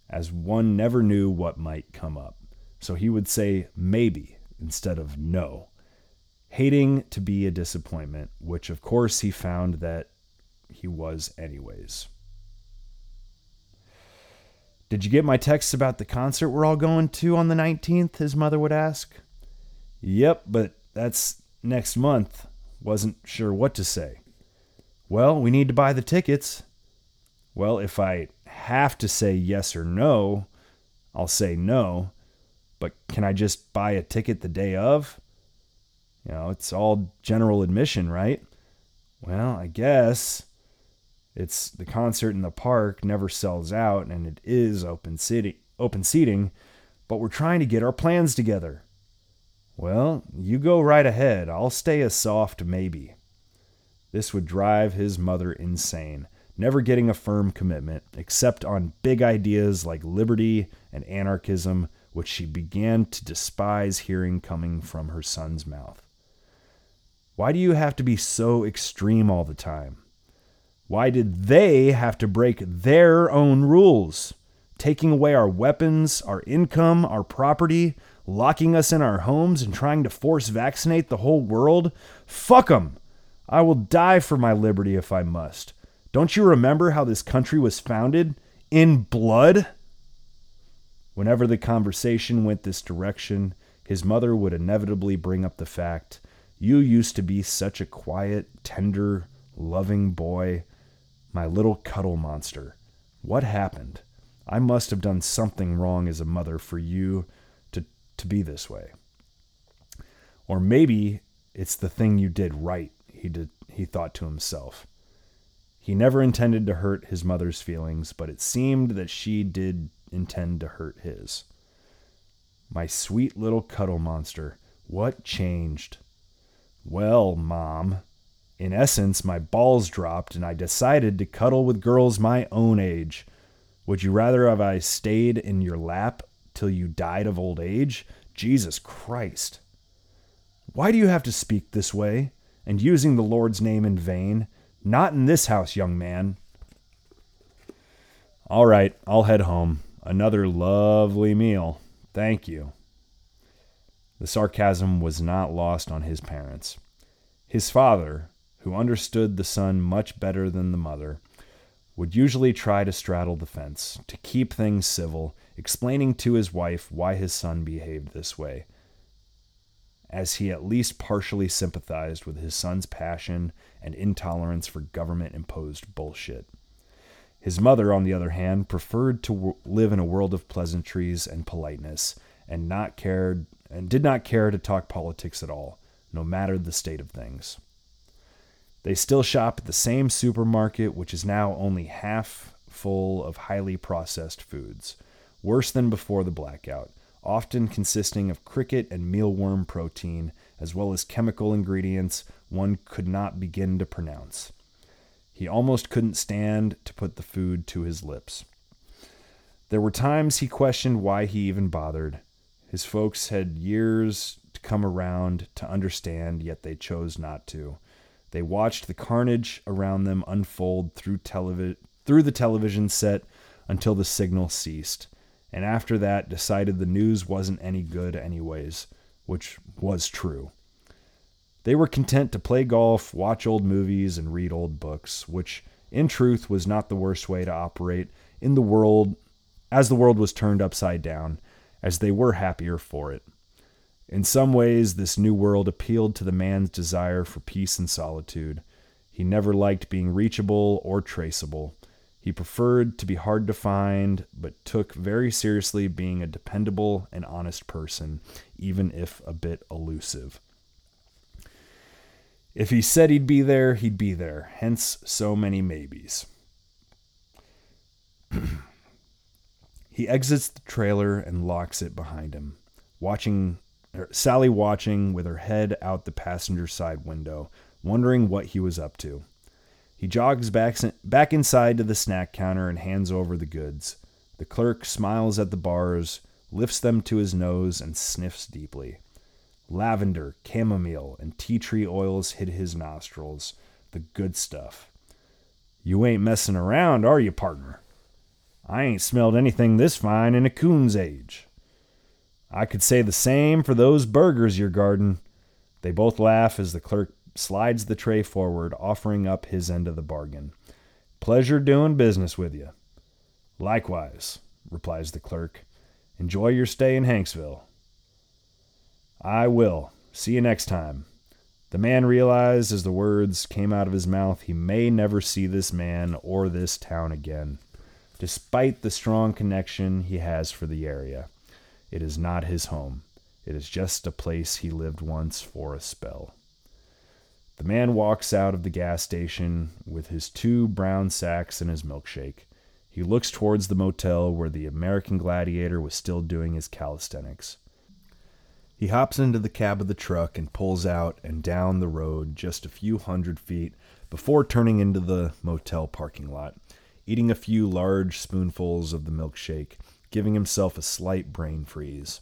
as one never knew what might come up. So he would say maybe instead of no, hating to be a disappointment, which of course he found that he was anyways. "Did you get my texts about the concert we're all going to on the 19th? His mother would ask. "Yep, but that's next month. Wasn't sure what to say." "Well, we need to buy the tickets." "Well, if I have to say yes or no, I'll say no. But can I just buy a ticket the day of? You know, it's all general admission, right? well, I guess it's the concert in the park never sells out and it is open seating, but we're trying to get our plans together. Well, you go right ahead. I'll stay a soft maybe. This would drive his mother insane, never getting a firm commitment, except on big ideas like liberty and anarchism, which she began to despise hearing coming from her son's mouth. Why do you have to be so extreme all the time? Why did they have to break their own rules? Taking away our weapons, our income, our property, locking us in our homes and trying to force vaccinate the whole world? Fuck them! I will die for my liberty if I must. Don't you remember how this country was founded? In blood? Whenever the conversation went this direction, his mother would inevitably bring up the fact, you used to be such a quiet, tender, loving boy, my little cuddle monster. What happened? I must have done something wrong as a mother for you to be this way. Or maybe it's the thing you did right, he thought to himself. He never intended to hurt his mother's feelings, but it seemed that she did intend to hurt his. My sweet little cuddle monster, what changed? Well, Mom, in essence, my balls dropped and I decided to cuddle with girls my own age. Would you rather have I stayed in your lap till you died of old age? Jesus Christ. Why do you have to speak this way and using the Lord's name in vain? Not in this house, young man. All right, I'll head home. Another lovely meal. Thank you. The sarcasm was not lost on his parents. His father, who understood the son much better than the mother, would usually try to straddle the fence, to keep things civil, explaining to his wife why his son behaved this way, as he at least partially sympathized with his son's passion and intolerance for government-imposed bullshit. His mother, on the other hand, preferred to live in a world of pleasantries and politeness, and did not care to talk politics at all, no matter the state of things. They still shop at the same supermarket, which is now only half full of highly processed foods, worse than before the blackout, often consisting of cricket and mealworm protein, as well as chemical ingredients one could not begin to pronounce. He almost couldn't stand to put the food to his lips. There were times he questioned why he even bothered. His folks had years to come around to understand, yet they chose not to. They watched the carnage around them unfold through the television set until the signal ceased, and after that decided the news wasn't any good anyways, which was true. They were content to play golf, watch old movies, and read old books, which in truth was not the worst way to operate in the world, as the world was turned upside down, as they were happier for it. In some ways, this new world appealed to the man's desire for peace and solitude. He never liked being reachable or traceable. He preferred to be hard to find, but took very seriously being a dependable and honest person, even if a bit elusive. If he said he'd be there, he'd be there. Hence, so many maybes. He exits the trailer and locks it behind him, Sally watching with her head out the passenger side window, wondering what he was up to. He jogs back inside to the snack counter and hands over the goods. The clerk smiles at the bars, lifts them to his nose, and sniffs deeply. Lavender, chamomile, and tea tree oils hit his nostrils. The good stuff. You ain't messing around, are you, partner? I ain't smelled anything this fine in a coon's age. I could say the same for those burgers you're guarding. They both laugh as the clerk slides the tray forward, offering up his end of the bargain. Pleasure doing business with you. Likewise, replies the clerk. Enjoy your stay in Hanksville. I will. See you next time. The man realized as the words came out of his mouth he may never see this man or this town again, despite the strong connection he has for the area. It is not his home. It is just a place he lived once for a spell. The man walks out of the gas station with his two brown sacks and his milkshake. He looks towards the motel where the American Gladiator was still doing his calisthenics. He hops into the cab of the truck and pulls out and down the road just a few hundred feet before turning into the motel parking lot, eating a few large spoonfuls of the milkshake, giving himself a slight brain freeze.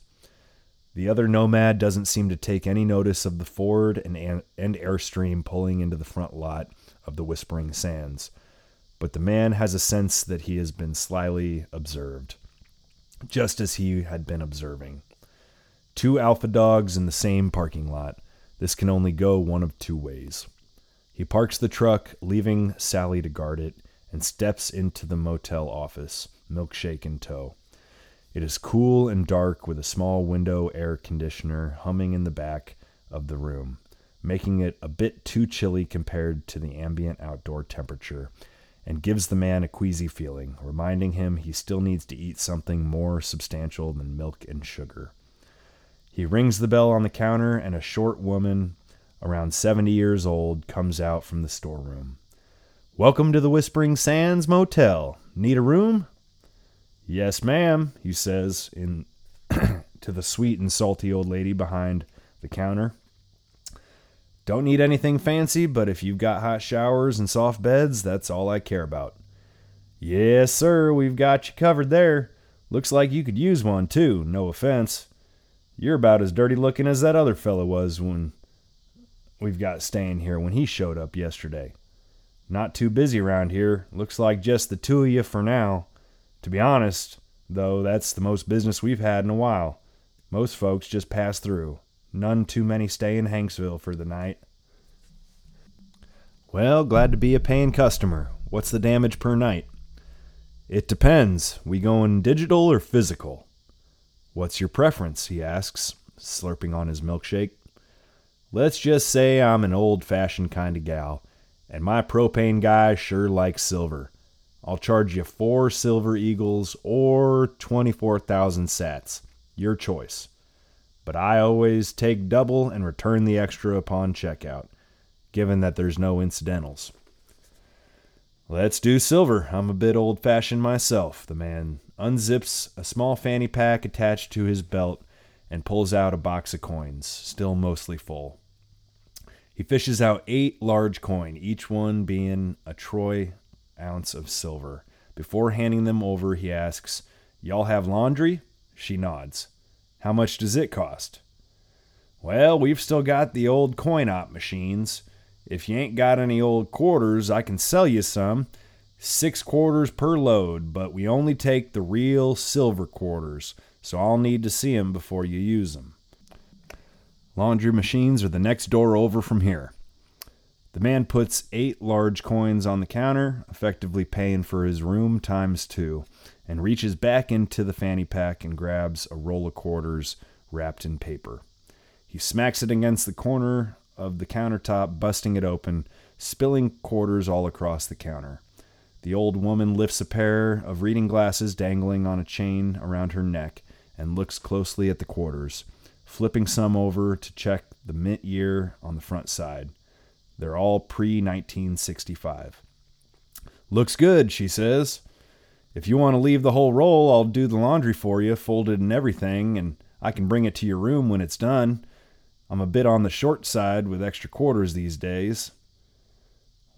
The other nomad doesn't seem to take any notice of the Ford and Airstream pulling into the front lot of the Whispering Sands, but the man has a sense that he has been slyly observed, just as he had been observing. Two alpha dogs in the same parking lot. This can only go one of two ways. He parks the truck, leaving Sally to guard it, and steps into the motel office, milkshake in tow. It is cool and dark with a small window air conditioner humming in the back of the room, making it a bit too chilly compared to the ambient outdoor temperature, and gives the man a queasy feeling, reminding him he still needs to eat something more substantial than milk and sugar. He rings the bell on the counter, and a short woman, around 70 years old, comes out from the storeroom. "Welcome to the Whispering Sands Motel. Need a room?" "Yes, ma'am," he says to the sweet and salty old lady behind the counter. "Don't need anything fancy, but if you've got hot showers and soft beds, that's all I care about." "Yes, sir, we've got you covered there. Looks like you could use one, too, no offense. You're about as dirty looking as that other fellow was when we've got staying here when he showed up yesterday. Not too busy around here. Looks like just the two of you for now. To be honest, though, that's the most business we've had in a while. Most folks just pass through. None too many stay in Hanksville for the night." "Well, glad to be a paying customer. What's the damage per night?" "It depends. We going digital or physical?" "What's your preference?" he asks, slurping on his milkshake. "Let's just say I'm an old-fashioned kind of gal, and my propane guy sure likes silver. I'll charge you 4 silver eagles or 24,000 sats. Your choice. But I always take double and return the extra upon checkout, given that there's no incidentals." "Let's do silver. I'm a bit old-fashioned myself." The man unzips a small fanny pack attached to his belt and pulls out a box of coins, still mostly full. He fishes out 8 large coin, each one being a troy ounce of silver. Before handing them over, he asks, "Y'all have laundry?" She nods. "How much does it cost?" "Well, we've still got the old coin-op machines. If you ain't got any old quarters, I can sell you some. 6 quarters per load, but we only take the real silver quarters, so I'll need to see 'em before you use 'em. Laundry machines are the next door over from here." The man puts 8 large coins on the counter, effectively paying for his room times 2, and reaches back into the fanny pack and grabs a roll of quarters wrapped in paper. He smacks it against the corner of the countertop, busting it open, spilling quarters all across the counter. The old woman lifts a pair of reading glasses dangling on a chain around her neck and looks closely at the quarters, flipping some over to check the mint year on the front side. They're all pre-1965. "Looks good," she says. "If you want to leave the whole roll, I'll do the laundry for you, folded and everything, and I can bring it to your room when it's done. I'm a bit on the short side with extra quarters these days."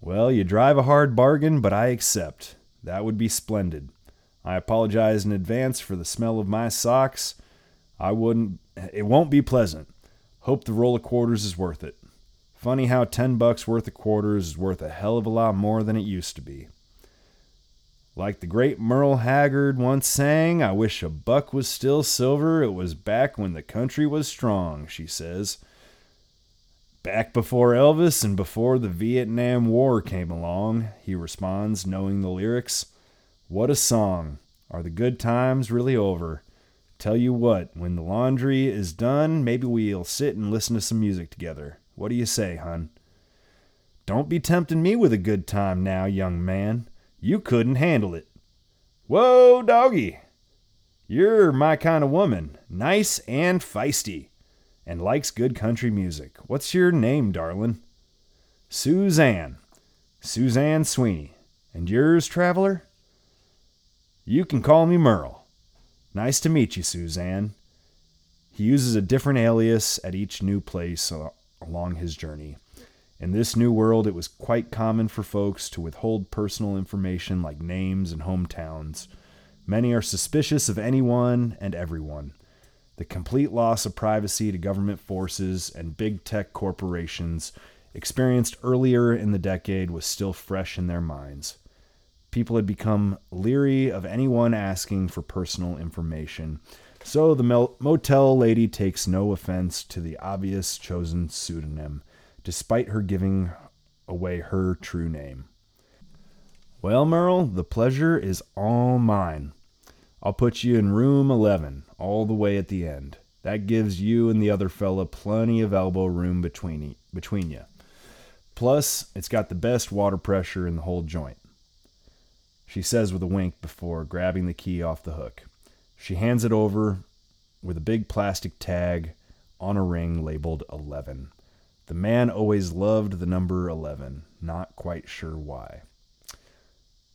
"Well, you drive a hard bargain, but I accept. That would be splendid. I apologize in advance for the smell of my socks. It won't be pleasant. Hope the roll of quarters is worth it. Funny how $10 worth of quarters is worth a hell of a lot more than it used to be. Like the great Merle Haggard once sang, I wish a buck was still silver. It was back when the country was strong," she says. "Back before Elvis and before the Vietnam War came along," he responds, knowing the lyrics. "What a song. Are the good times really over? Tell you what, when the laundry is done, maybe we'll sit and listen to some music together. What do you say, hun?" "Don't be tempting me with a good time now, young man. You couldn't handle it." "Whoa, doggy. You're my kind of woman. Nice and feisty. And likes good country music. What's your name, darling?" Suzanne Sweeney. And yours, traveler? You can call me Merle. Nice to meet you, Suzanne. He uses a different alias at each new place along his journey. In this new world, it was quite common for folks to withhold personal information like names and hometowns. Many are suspicious of anyone and everyone. The complete loss of privacy to government forces and big tech corporations experienced earlier in the decade was still fresh in their minds. People had become leery of anyone asking for personal information, so the motel lady takes no offense to the obvious chosen pseudonym, despite her giving away her true name. Well, Merle, the pleasure is all mine. I'll put you in room 11, all the way at the end. That gives you and the other fella plenty of elbow room between you. Plus, it's got the best water pressure in the whole joint. She says with a wink before grabbing the key off the hook. She hands it over with a big plastic tag on a ring labeled 11. The man always loved the number 11, not quite sure why.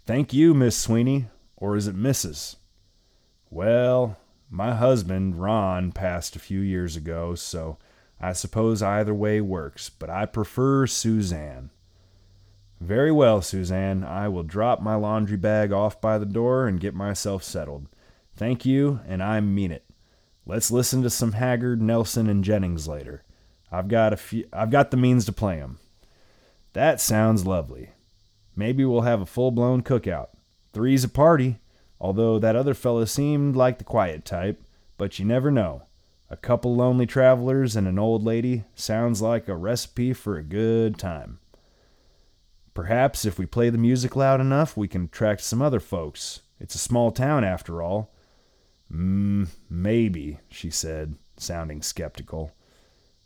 Thank you, Miss Sweeney, or is it Mrs.? Well, my husband, Ron, passed a few years ago, so I suppose either way works, but I prefer Suzanne. Very well, Suzanne. I will drop my laundry bag off by the door and get myself settled. Thank you, and I mean it. Let's listen to some Haggard, Nelson, and Jennings later. I've got the means to play 'em. That sounds lovely. Maybe we'll have a full-blown cookout. Three's a party, although that other fellow seemed like the quiet type, but you never know. A couple lonely travelers and an old lady sounds like a recipe for a good time. Perhaps if we play the music loud enough, we can attract some other folks. It's a small town, after all. Maybe, she said, sounding skeptical.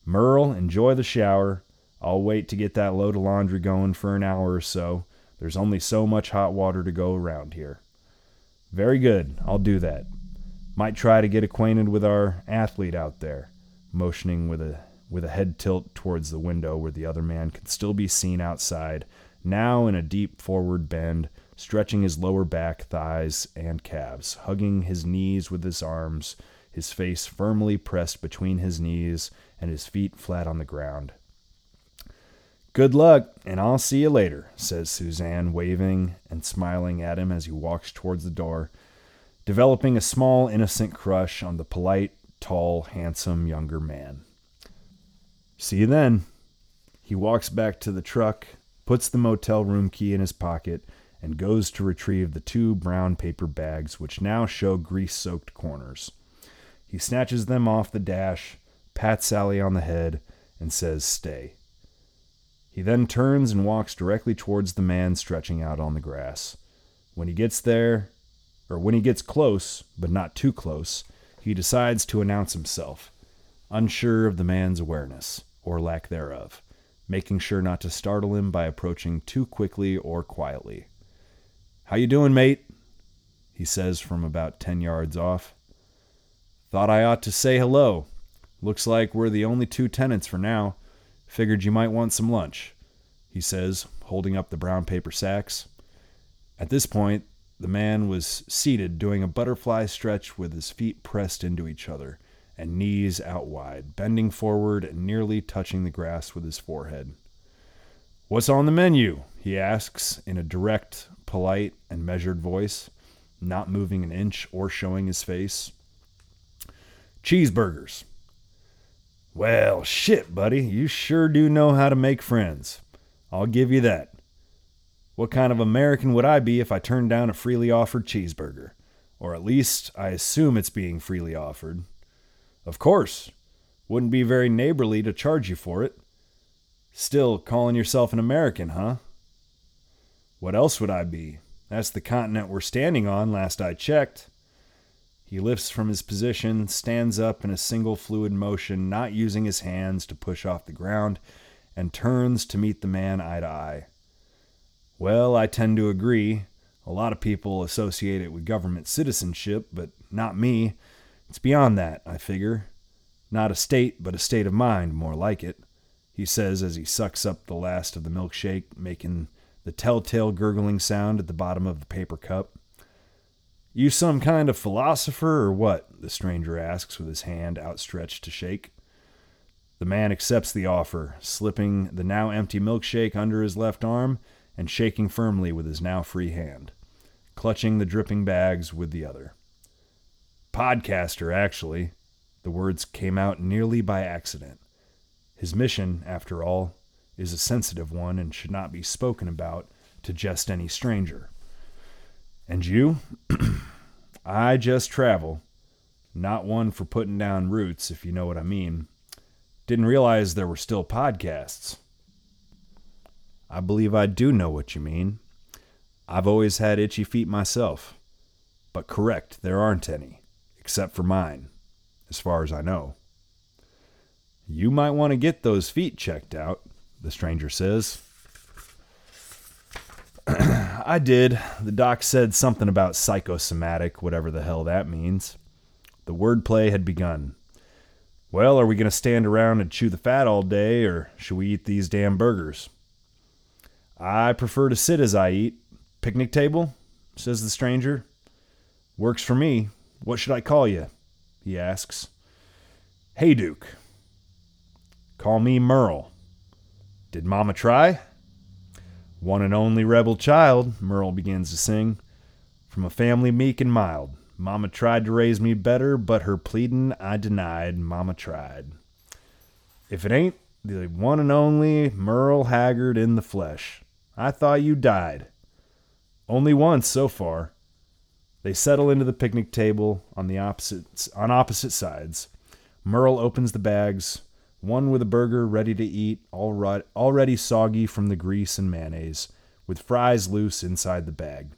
Merle, enjoy the shower. I'll wait to get that load of laundry going for an hour or so. There's only so much hot water to go around here. Very good, I'll do that. Might try to get acquainted with our athlete out there, motioning with a head tilt towards the window where the other man could still be seen outside, now in a deep forward bend, stretching his lower back, thighs, and calves, hugging his knees with his arms, his face firmly pressed between his knees and his feet flat on the ground. Good luck, and I'll see you later, says Suzanne, waving and smiling at him as he walks towards the door, developing a small, innocent crush on the polite, tall, handsome younger man. See you then. He walks back to the truck, puts the motel room key in his pocket, and goes to retrieve the two brown paper bags, which now show grease-soaked corners. He snatches them off the dash, pats Sally on the head, and says, "Stay." He then turns and walks directly towards the man stretching out on the grass. When he gets close, but not too close, he decides to announce himself, unsure of the man's awareness, or lack thereof, making sure not to startle him by approaching too quickly or quietly. "How you doing, mate?" he says from about 10 yards off. "Thought I ought to say hello. Looks like we're the only two tenants for now. Figured you might want some lunch," he says, holding up the brown paper sacks. At this point, the man was seated, doing a butterfly stretch with his feet pressed into each other and knees out wide, bending forward and nearly touching the grass with his forehead. "What's on the menu?" he asks in a direct, polite, and measured voice, not moving an inch or showing his face. "Cheeseburgers." "Well, shit, buddy, you sure do know how to make friends. I'll give you that. What kind of American would I be if I turned down a freely offered cheeseburger? Or at least, I assume it's being freely offered." "Of course. Wouldn't be very neighborly to charge you for it. Still calling yourself an American, huh?" "What else would I be? That's the continent we're standing on, last I checked." He lifts from his position, stands up in a single fluid motion, not using his hands to push off the ground, and turns to meet the man eye to eye. "Well, I tend to agree. A lot of people associate it with government citizenship, but not me. It's beyond that, I figure. Not a state, but a state of mind, more like it," he he says as he sucks up the last of the milkshake, making the telltale gurgling sound at the bottom of the paper cup. "You some kind of philosopher or what?" the stranger asks with his hand outstretched to shake. The man accepts the offer, slipping the now empty milkshake under his left arm and shaking firmly with his now free hand, clutching the dripping bags with the other. "Podcaster, actually." The words came out nearly by accident. His mission, after all, is a sensitive one and should not be spoken about to just any stranger. "And you?" "I just travel. Not one for putting down roots, if you know what I mean. Didn't realize there were still podcasts." "I believe I do know what you mean. I've always had itchy feet myself. But correct, there aren't any, except for mine, as far as I know." "You might want to get those feet checked out," the stranger says. "I did. The doc said something about psychosomatic, whatever the hell that means." The wordplay had begun. "Well, are we going to stand around and chew the fat all day, or should we eat these damn burgers?" "I prefer to sit as I eat. Picnic table?" says the stranger. "Works for me. What should I call you?" he asks. "Hayduke." "Call me Merle." "Did Mama try?" "One and only rebel child," Merle begins to sing. "From a family meek and mild. Mama tried to raise me better, but her pleadin' I denied. Mama tried." If it ain't the one and only Merle Haggard in the flesh. "I thought you died." "Only once so far." They settle into the picnic table on opposite sides. Merle opens the bags, one with a burger ready to eat, already soggy from the grease and mayonnaise, with fries loose inside the bag.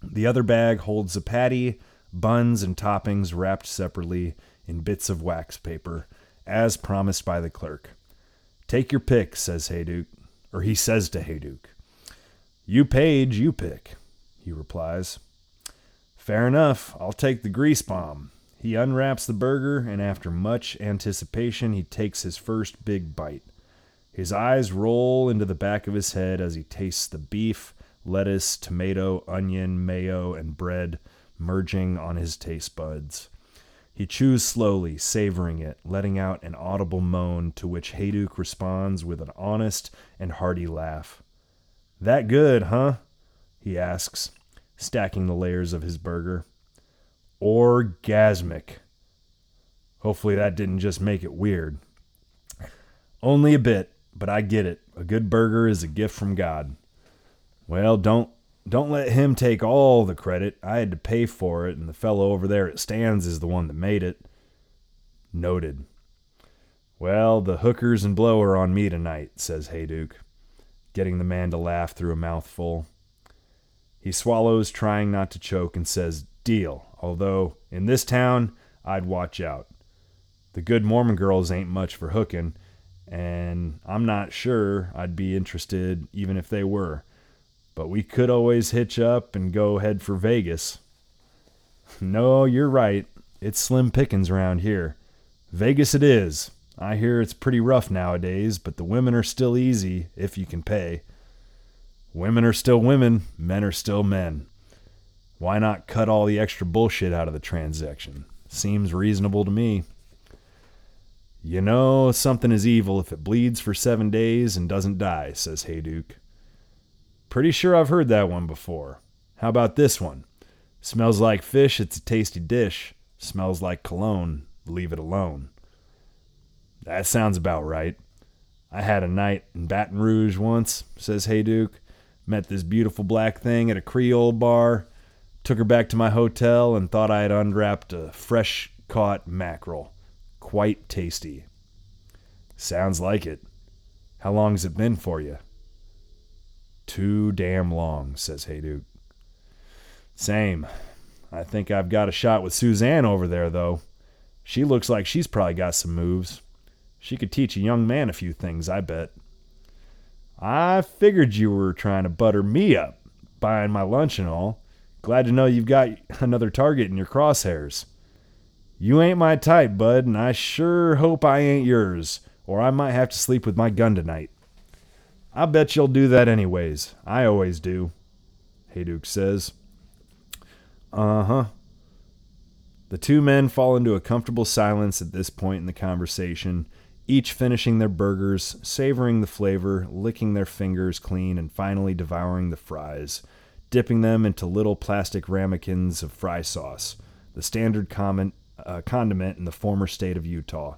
The other bag holds a patty, buns, and toppings wrapped separately in bits of wax paper, as promised by the clerk. "Take your pick," says Hayduke, or he says to Hayduke. "You page, you pick," he replies. "Fair enough, I'll take the grease bomb." He unwraps the burger, and after much anticipation, he takes his first big bite. His eyes roll into the back of his head as he tastes the beef, lettuce, tomato, onion, mayo, and bread merging on his taste buds. He chews slowly, savoring it, letting out an audible moan to which Hayduke responds with an honest and hearty laugh. "That good, huh?" he asks, stacking the layers of his burger. "Orgasmic." Hopefully that didn't just make it weird. "Only a bit, but I get it. A good burger is a gift from God." "Well, don't let him take all the credit. I had to pay for it, and the fellow over there at Stan's is the one that made it." "Noted." "Well, the hookers and blow are on me tonight," says Hayduke, getting the man to laugh through a mouthful. He swallows, trying not to choke, and says, "Deal, although in this town, I'd watch out. The good Mormon girls ain't much for hooking, and I'm not sure I'd be interested even if they were. But we could always hitch up and go head for Vegas." "No, you're right. It's slim pickings around here. Vegas it is. I hear it's pretty rough nowadays, but the women are still easy if you can pay." "Women are still women, men are still men. Why not cut all the extra bullshit out of the transaction? Seems reasonable to me." "You know, something is evil if it bleeds for 7 days and doesn't die," says Hayduke. "Pretty sure I've heard that one before. How about this one? Smells like fish, it's a tasty dish. Smells like cologne, leave it alone." "That sounds about right. I had a night in Baton Rouge once," says Hayduke. "Met this beautiful black thing at a Creole bar. Took her back to my hotel and thought I had unwrapped a fresh-caught mackerel. Quite tasty." "Sounds like it. How long's it been for you?" "Too damn long," says Hayduke. "Same. I think I've got a shot with Suzanne over there, though. She looks like she's probably got some moves. She could teach a young man a few things, I bet." "I figured you were trying to butter me up, buying my lunch and all. Glad to know you've got another target in your crosshairs." "You ain't my type, bud, and I sure hope I ain't yours. or I might have to sleep with my gun tonight. I bet you'll do that anyways. I always do, Hayduke says. Uh-huh. The two men fall into a comfortable silence at this point in the conversation, each finishing their burgers, savoring the flavor, licking their fingers clean, and finally devouring the fries, dipping them into little plastic ramekins of fry sauce, the standard condiment in the former state of Utah,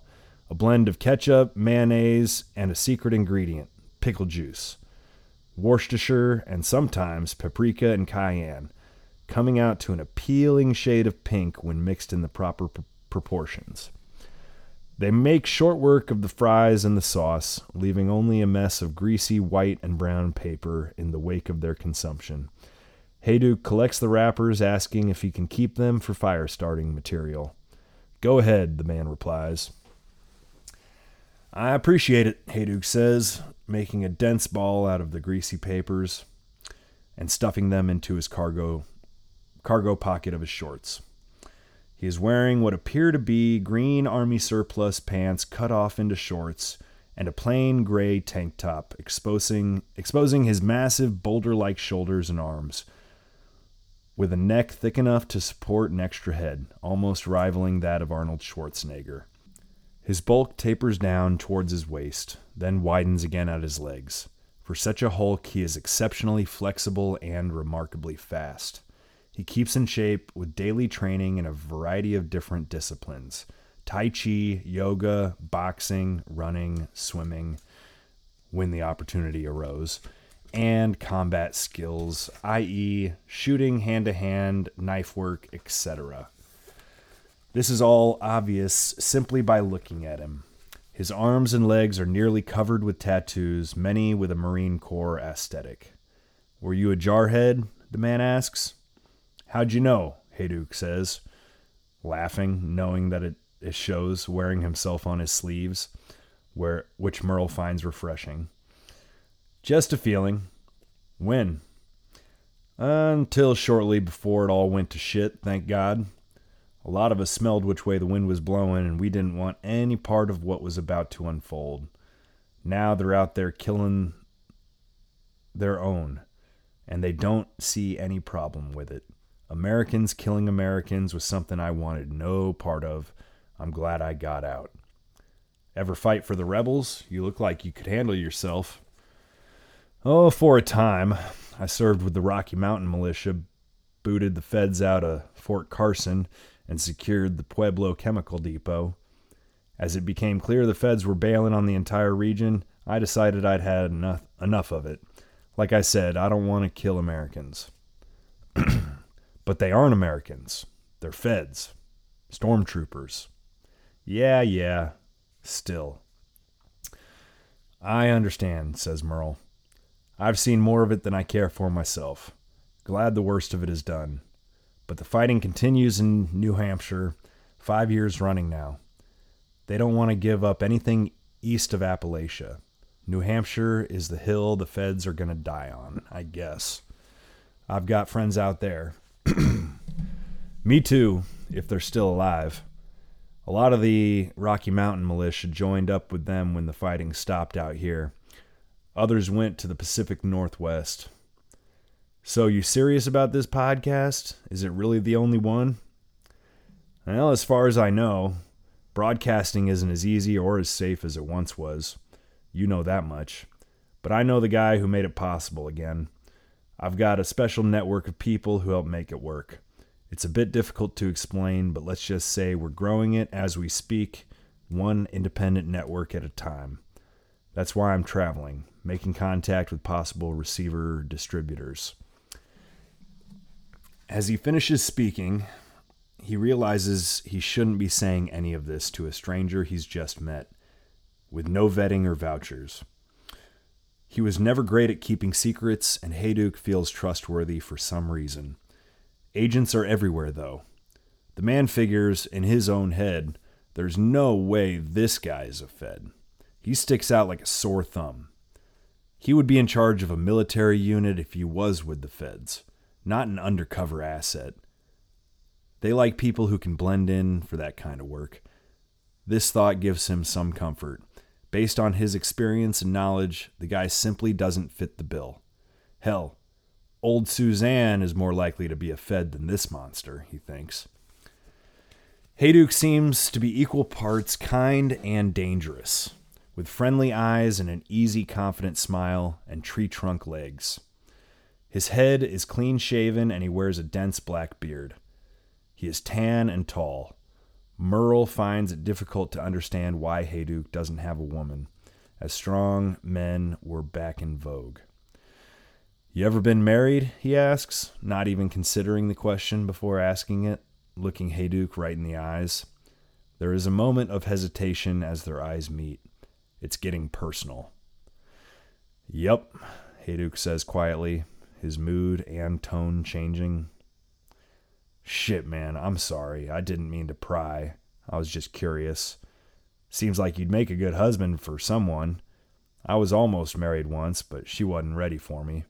a blend of ketchup, mayonnaise, and a secret ingredient, pickle juice, Worcestershire, and sometimes paprika and cayenne, coming out to an appealing shade of pink when mixed in the proper proportions. They make short work of the fries and the sauce, leaving only a mess of greasy white and brown paper in the wake of their consumption. Hayduke collects the wrappers, asking if he can keep them for fire-starting material. "Go ahead," the man replies. "I appreciate it," Hayduke says, making a dense ball out of the greasy papers and stuffing them into his cargo pocket of his shorts. He is wearing what appear to be green army surplus pants cut off into shorts and a plain gray tank top, exposing his massive boulder-like shoulders and arms, with a neck thick enough to support an extra head, almost rivaling that of Arnold Schwarzenegger. His bulk tapers down towards his waist, then widens again at his legs. For such a hulk, he is exceptionally flexible and remarkably fast. He keeps in shape with daily training in a variety of different disciplines: Tai Chi, yoga, boxing, running, swimming, when the opportunity arose, and combat skills, i.e. shooting, hand-to-hand, knife work, etc. This is all obvious simply by looking at him. His arms and legs are nearly covered with tattoos, many with a Marine Corps aesthetic. "Were you a jarhead?" the man asks. "How'd you know?" Hayduke says, laughing, knowing that it shows, wearing himself on his sleeves, which Merle finds refreshing. "Just a feeling." "When?" "Until shortly before it all went to shit, thank God. A lot of us smelled which way the wind was blowing, and we didn't want any part of what was about to unfold. Now they're out there killing their own, and they don't see any problem with it. Americans killing Americans was something I wanted no part of. I'm glad I got out." "Ever fight for the rebels? You look like you could handle yourself." "Oh, for a time. I served with the Rocky Mountain Militia, booted the feds out of Fort Carson, and secured the Pueblo Chemical Depot. As it became clear the feds were bailing on the entire region, I decided I'd had enough of it. Like I said, I don't want to kill Americans." "But they aren't Americans. They're feds. Stormtroopers." Yeah. Still. "I understand," says Merle. "I've seen more of it than I care for myself. Glad the worst of it is done. But the fighting continues in New Hampshire, 5 years running now. They don't want to give up anything east of Appalachia. New Hampshire is the hill the feds are going to die on, I guess. I've got friends out there." "Me too, if they're still alive. A lot of the Rocky Mountain militia joined up with them when the fighting stopped out here. Others went to the Pacific Northwest." "So you serious about this podcast? Is it really the only one?" "Well, as far as I know, broadcasting isn't as easy or as safe as it once was. You know that much. But I know the guy who made it possible again. I've got a special network of people who help make it work. It's a bit difficult to explain, but let's just say we're growing it as we speak, one independent network at a time. That's why I'm traveling, making contact with possible receiver distributors." As he finishes speaking, he realizes he shouldn't be saying any of this to a stranger he's just met, with no vetting or vouchers. He was never great at keeping secrets, and Hayduke feels trustworthy for some reason. Agents are everywhere, though. The man figures, in his own head, there's no way this guy is a Fed. He sticks out like a sore thumb. He would be in charge of a military unit if he was with the Feds, not an undercover asset. They like people who can blend in for that kind of work. This thought gives him some comfort, Based on his experience and knowledge, the guy simply doesn't fit the bill. Hell, old Suzanne is more likely to be a Fed than this monster, he thinks. Hayduke seems to be equal parts kind and dangerous, with friendly eyes and an easy, confident smile and tree trunk legs. His head is clean shaven and he wears a dense black beard. He is tan and tall. Merle finds it difficult to understand why Hayduke doesn't have a woman, as strong men were back in vogue. You ever been married? He asks, not even considering the question before asking it, looking Hayduke right in the eyes. There is a moment of hesitation as their eyes meet. It's getting personal. Yep, Hayduke says quietly, his mood and tone changing. Shit, man, I'm sorry. I didn't mean to pry. I was just curious. Seems like you'd make a good husband for someone. I was almost married once, but she wasn't ready for me.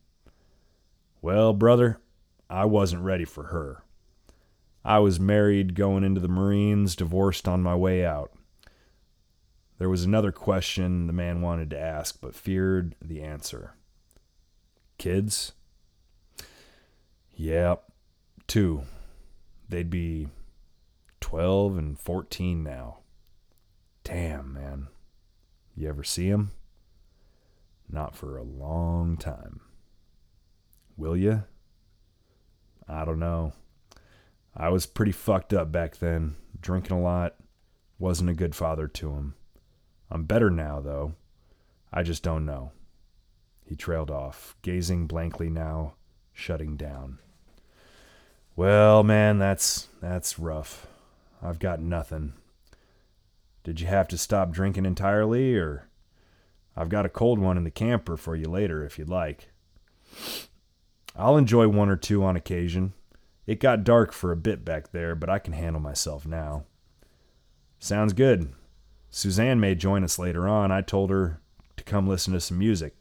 Well, brother, I wasn't ready for her. I was married going into the Marines, divorced on my way out. There was another question the man wanted to ask, but feared the answer. Kids? Yeah, 2. They'd be 12 and 14 now. Damn, man. You ever see them? Not for a long time. Will you? I don't know. I was pretty fucked up back then. Drinking a lot. Wasn't a good father to him. I'm better now, though. I just don't know. He trailed off, gazing blankly now, shutting down. Well, man, that's rough. I've got nothing. Did you have to stop drinking entirely, or? I've got a cold one in the camper for you later if you'd like. I'll enjoy one or two on occasion. It got dark for a bit back there, but I can handle myself now. Sounds good. Suzanne may join us later on. I told her to come listen to some music.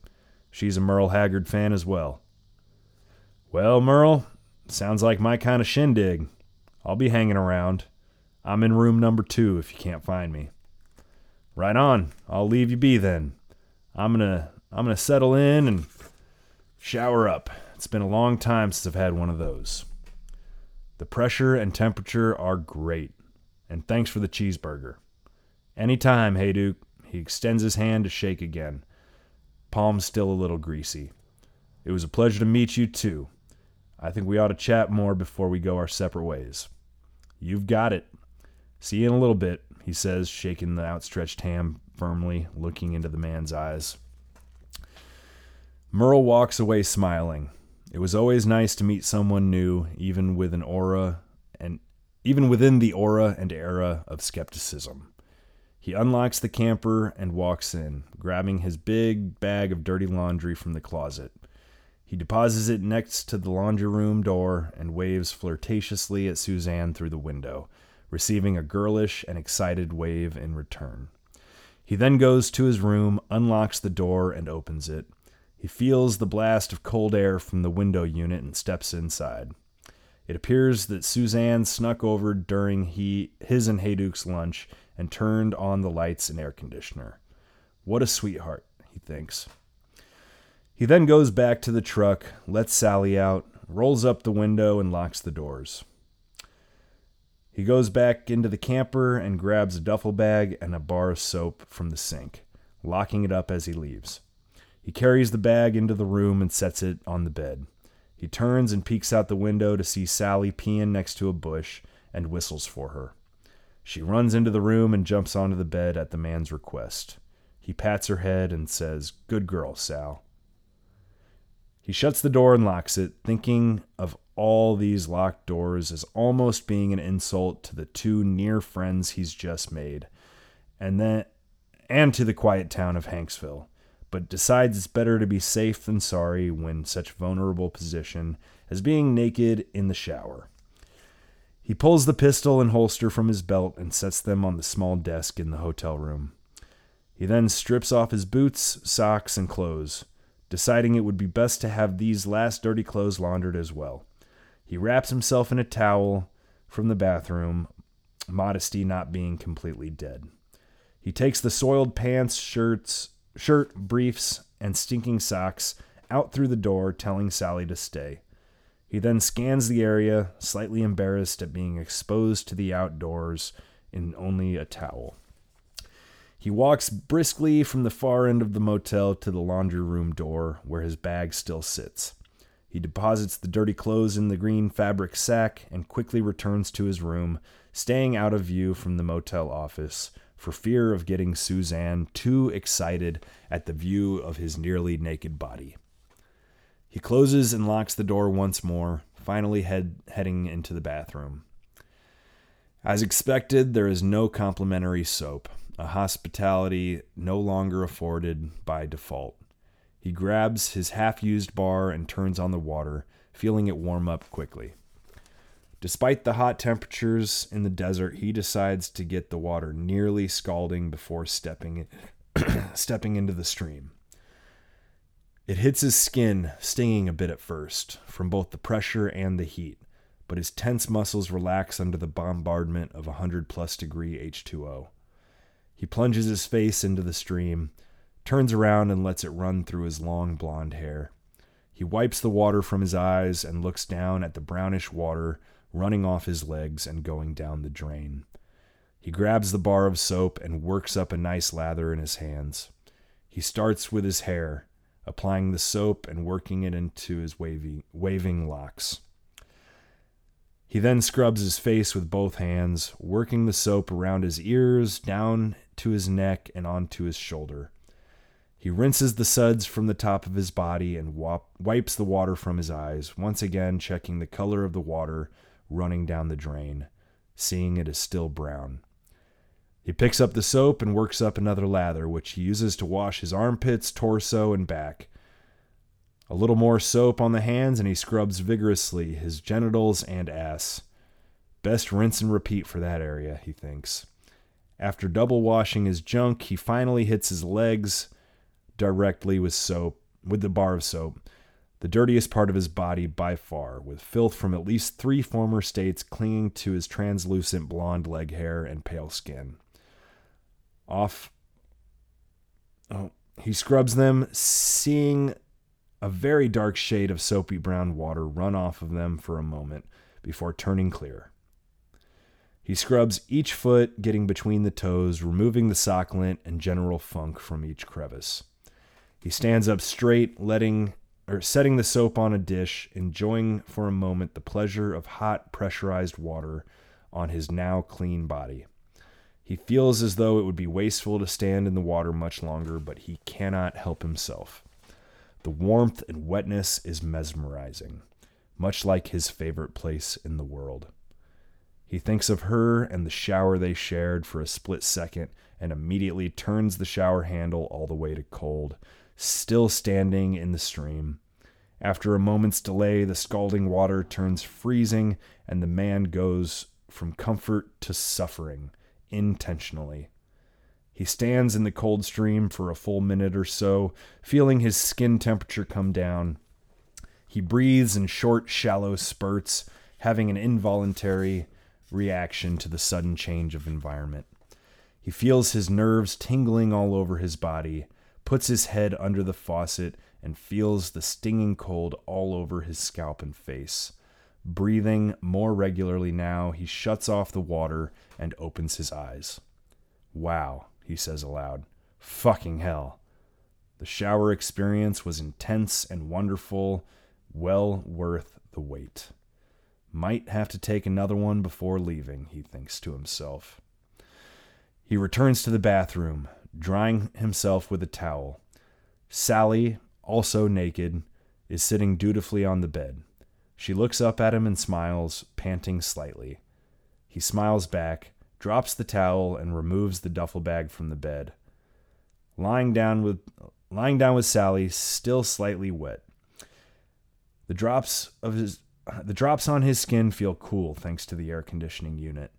She's a Merle Haggard fan as well. Well, Merle... sounds like my kind of shindig. I'll be hanging around. I'm in room number 2 if you can't find me. Right on. I'll leave you be then. I'm gonna settle in and shower up. It's been a long time since I've had one of those. The pressure and temperature are great. And thanks for the cheeseburger. Anytime, Hayduke. He extends his hand to shake again. Palms still a little greasy. It was a pleasure to meet you too. I think we ought to chat more before we go our separate ways. You've got it. See you in a little bit, he says, shaking the outstretched hand firmly, looking into the man's eyes. Merle walks away smiling. It was always nice to meet someone new, even within the aura and era of skepticism. He unlocks the camper and walks in, grabbing his big bag of dirty laundry from the closet. He deposits it next to the laundry room door and waves flirtatiously at Suzanne through the window, receiving a girlish and excited wave in return. He then goes to his room, unlocks the door, and opens it. He feels the blast of cold air from the window unit and steps inside. It appears that Suzanne snuck over during his and Hayduke's lunch and turned on the lights and air conditioner. What a sweetheart, he thinks. He then goes back to the truck, lets Sally out, rolls up the window, and locks the doors. He goes back into the camper and grabs a duffel bag and a bar of soap from the sink, locking it up as he leaves. He carries the bag into the room and sets it on the bed. He turns and peeks out the window to see Sally peeing next to a bush and whistles for her. She runs into the room and jumps onto the bed at the man's request. He pats her head and says, "Good girl, Sal." He shuts the door and locks it, thinking of all these locked doors as almost being an insult to the two near friends he's just made, and to the quiet town of Hanksville, but decides it's better to be safe than sorry when such vulnerable position as being naked in the shower. He pulls the pistol and holster from his belt and sets them on the small desk in the hotel room. He then strips off his boots, socks, and clothes, deciding it would be best to have these last dirty clothes laundered as well. He wraps himself in a towel from the bathroom, modesty not being completely dead. He takes the soiled pants, shirt, briefs, and stinking socks out through the door, telling Sally to stay. He then scans the area, slightly embarrassed at being exposed to the outdoors in only a towel. He walks briskly from the far end of the motel to the laundry room door, where his bag still sits. He deposits the dirty clothes in the green fabric sack and quickly returns to his room, staying out of view from the motel office, for fear of getting Suzanne too excited at the view of his nearly naked body. He closes and locks the door once more, finally heading into the bathroom. As expected, there is no complimentary soap, a hospitality no longer afforded by default. He grabs his half-used bar and turns on the water, feeling it warm up quickly. Despite the hot temperatures in the desert, he decides to get the water nearly scalding before stepping into the stream. It hits his skin, stinging a bit at first, from both the pressure and the heat, but his tense muscles relax under the bombardment of 100-plus degree H2O. He plunges his face into the stream, turns around and lets it run through his long blonde hair. He wipes the water from his eyes and looks down at the brownish water running off his legs and going down the drain. He grabs the bar of soap and works up a nice lather in his hands. He starts with his hair, applying the soap and working it into his waving locks. He then scrubs his face with both hands, working the soap around his ears, down to his neck, and onto his shoulder. He rinses the suds from the top of his body and wipes the water from his eyes, once again checking the color of the water running down the drain, seeing it is still brown. He picks up the soap and works up another lather, which he uses to wash his armpits, torso, and back. A little more soap on the hands, and he scrubs vigorously his genitals and ass. Best rinse and repeat for that area, he thinks. After double washing his junk, he finally hits his legs directly with the bar of soap, the dirtiest part of his body by far, with filth from at least 3 former states clinging to his translucent blonde leg hair and pale skin. He scrubs them, seeing a very dark shade of soapy brown water run off of them for a moment before turning clear. He scrubs each foot, getting between the toes, removing the sock lint and general funk from each crevice. He stands up straight, setting the soap on a dish, enjoying for a moment the pleasure of hot, pressurized water on his now clean body. He feels as though it would be wasteful to stand in the water much longer, but he cannot help himself. The warmth and wetness is mesmerizing, much like his favorite place in the world. He thinks of her and the shower they shared for a split second and immediately turns the shower handle all the way to cold, still standing in the stream. After a moment's delay, the scalding water turns freezing, and the man goes from comfort to suffering, intentionally. He stands in the cold stream for a full minute or so, feeling his skin temperature come down. He breathes in short, shallow spurts, having an involuntary reaction to the sudden change of environment. He feels his nerves tingling all over his body, puts his head under the faucet, and feels the stinging cold all over his scalp and face. Breathing more regularly now, he shuts off the water and opens his eyes. "Wow," he says aloud. "Fucking hell." The shower experience was intense and wonderful, well worth the wait. Might have to take another one before leaving, he thinks to himself. He returns to the bathroom, drying himself with a towel. Sally, also naked, is sitting dutifully on the bed. She looks up at him and smiles, panting slightly. He smiles back, drops the towel, and removes the duffel bag from the bed. Lying down with Sally, still slightly wet. The drops on his skin feel cool thanks to the air conditioning unit.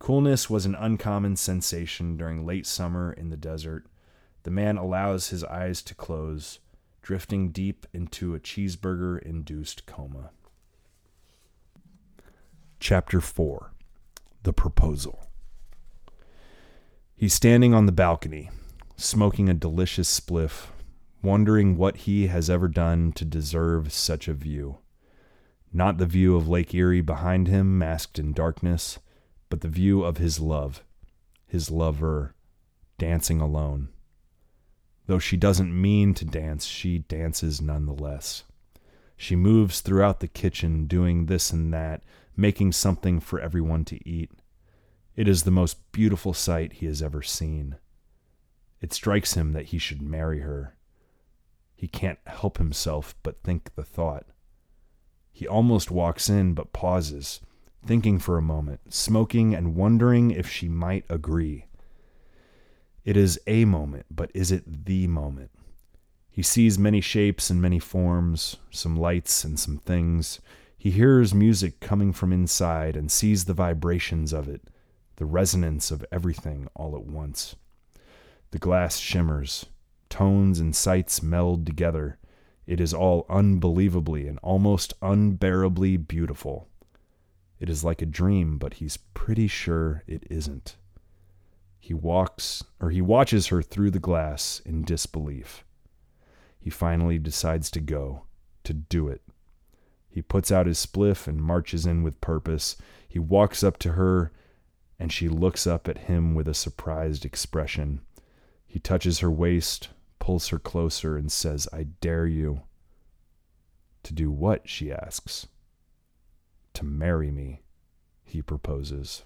Coolness was an uncommon sensation during late summer in the desert. The man allows his eyes to close, drifting deep into a cheeseburger-induced coma. Chapter 4. The Proposal. He's standing on the balcony, smoking a delicious spliff, wondering what he has ever done to deserve such a view. Not the view of Lake Erie behind him, masked in darkness, but the view of his love, his lover, dancing alone. Though she doesn't mean to dance, she dances nonetheless. She moves throughout the kitchen, doing this and that, making something for everyone to eat. It is the most beautiful sight he has ever seen. It strikes him that he should marry her. He can't help himself but think the thought. He almost walks in but pauses, thinking for a moment, smoking and wondering if she might agree. It is a moment, but is it the moment? He sees many shapes and many forms, some lights and some things. He hears music coming from inside and sees the vibrations of it, the resonance of everything all at once. The glass shimmers, tones and sights meld together. It is all unbelievably and almost unbearably beautiful. It is like a dream, but he's pretty sure it isn't. He watches her through the glass in disbelief. He finally decides to go, to do it. He puts out his spliff and marches in with purpose. He walks up to her, and she looks up at him with a surprised expression. He touches her waist, pulls her closer, and says, "I dare you." "To do what?" she asks. "To marry me," he proposes.